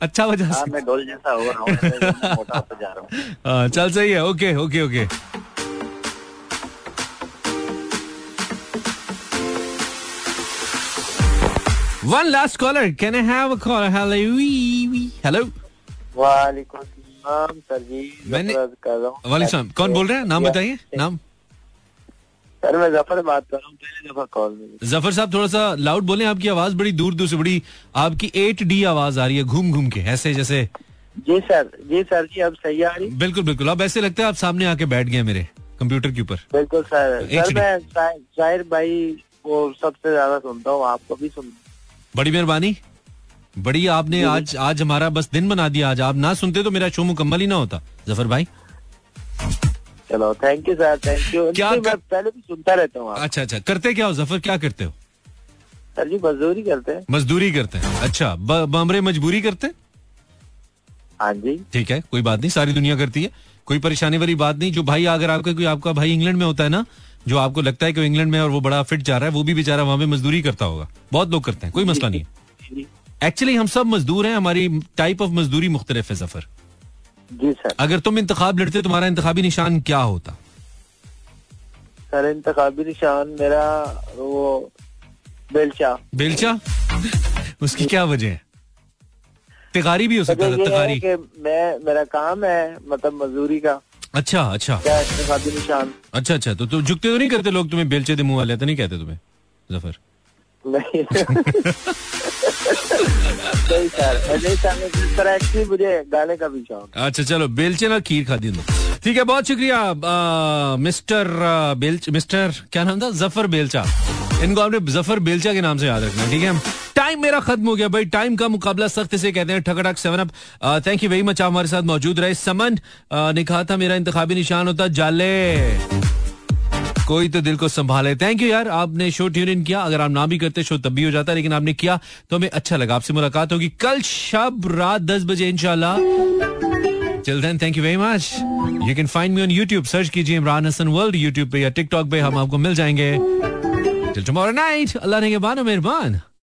अच्छा वजह मैं ढोल जैसा हो रहा हूँ, जा रहा हूँ। चल सही है, okay okay okay. One last caller, can I have a caller? Hello, वालेकुम अस्सलाम सर जी, ज़फर कर रहा हूँ। वालेकुम, कौन बोल रहे हैं? नाम बताइए। नाम सर, मैं ज़फर बात कर रहा हूँ, पहली दफा कॉल में। ज़फर साहब थोड़ा सा लाउड बोलें, आपकी आवाज बड़ी दूर दूर से, बड़ी आपकी 8D आवाज आ रही है, घूम घूम के ऐसे जैसे। जी सर जी, अब सही आ रही? बिल्कुल बिल्कुल, अब ऐसे लगता है आप सामने आके बैठ गए मेरे कंप्यूटर के ऊपर। बिल्कुल सर, मैं शायर भाई को सबसे ज्यादा सुनता हूँ, आपको भी सुनता। बड़ी मेहरबानी, बड़ी आपने आज हमारा बस दिन बना दिया। आज आप ना सुनते तो मेरा शो मुकम्मल ही ना होता ज़फर भाई। चलो thank you sir, thank you. मैं पहले भी सुनता रहता हूँ। अच्छा अच्छा, करते क्या हो ज़फर, क्या करते हो? सर जी मजदूरी करते हैं। मजदूरी करते हैं, अच्छा, बमरे मजबूरी करते हैं। हाँ जी, ठीक है, कोई बात नहीं, सारी दुनिया करती है, कोई परेशानी वाली बात नहीं। जो भाई, अगर आपका कोई आपका भाई इंग्लैंड में होता है ना, जो आपको लगता है कि वो इंग्लैंड में और वो बड़ा फिट जा रहा है, वो भी बेचारा वहाँ पे मजदूरी करता होगा, बहुत लोग करते हैं, कोई मसला नहीं है। एक्चुअली हम सब मजदूर हैं, हमारी टाइप ऑफ मजदूरी मुख्तलिफ है ज़फर जी। सर अगर तुम इंतखाब लड़ते, तुम्हारा इंतखाबी निशान क्या होता? सर इंतखाबी निशान मेरा वो बेलचा। बेलचा? उसकी क्या वजह है? तिगारी भी हो सकता था। तिगारी कि मैं, मेरा काम है मतलब मजदूरी का। अच्छा अच्छा, इंतखाबी निशान। अच्छा अच्छा, तो झुकते तो नहीं करते लोग तुम्हें? बेलचे दे मुंह वाले तो नहीं कहते तुम्हें ज़फर? नहीं सर, मुझे गाने का भी शौक। अच्छा चलो, बेलचे ना खीर खा दी, ठीक है, बहुत शुक्रिया मिस्टर बेलचा। मिस्टर क्या नाम था? ज़फर बेलचा। इनको आपने ज़फर बेलचा के नाम से याद रखना, ठीक है। टाइम मेरा खत्म हो गया भाई, टाइम का मुकाबला सख्त से कहते हैं। ठकड़ाक 7 up, thank you very much, आप हमारे साथ मौजूद रहे। समन ने कहा था मेरा इंतखाबी निशान होता जाले, कोई तो दिल को संभाले। थैंक यू यार, आपने शो ट्यून इन किया, अगर आप ना भी करते शो तब भी हो जाता, लेकिन आपने किया तो हमें अच्छा लगा। आपसे मुलाकात होगी कल शब रात 10 बजे इंशाल्लाह। Till then thank you very much. You can find me on YouTube, search कीजिए इमरान हसन वर्ल्ड यूट्यूब पे या टिकटॉक पे, हम आपको मिल जाएंगे। टिल टुमारो नाइट, अल्लाह ने के बानो मेहरबान।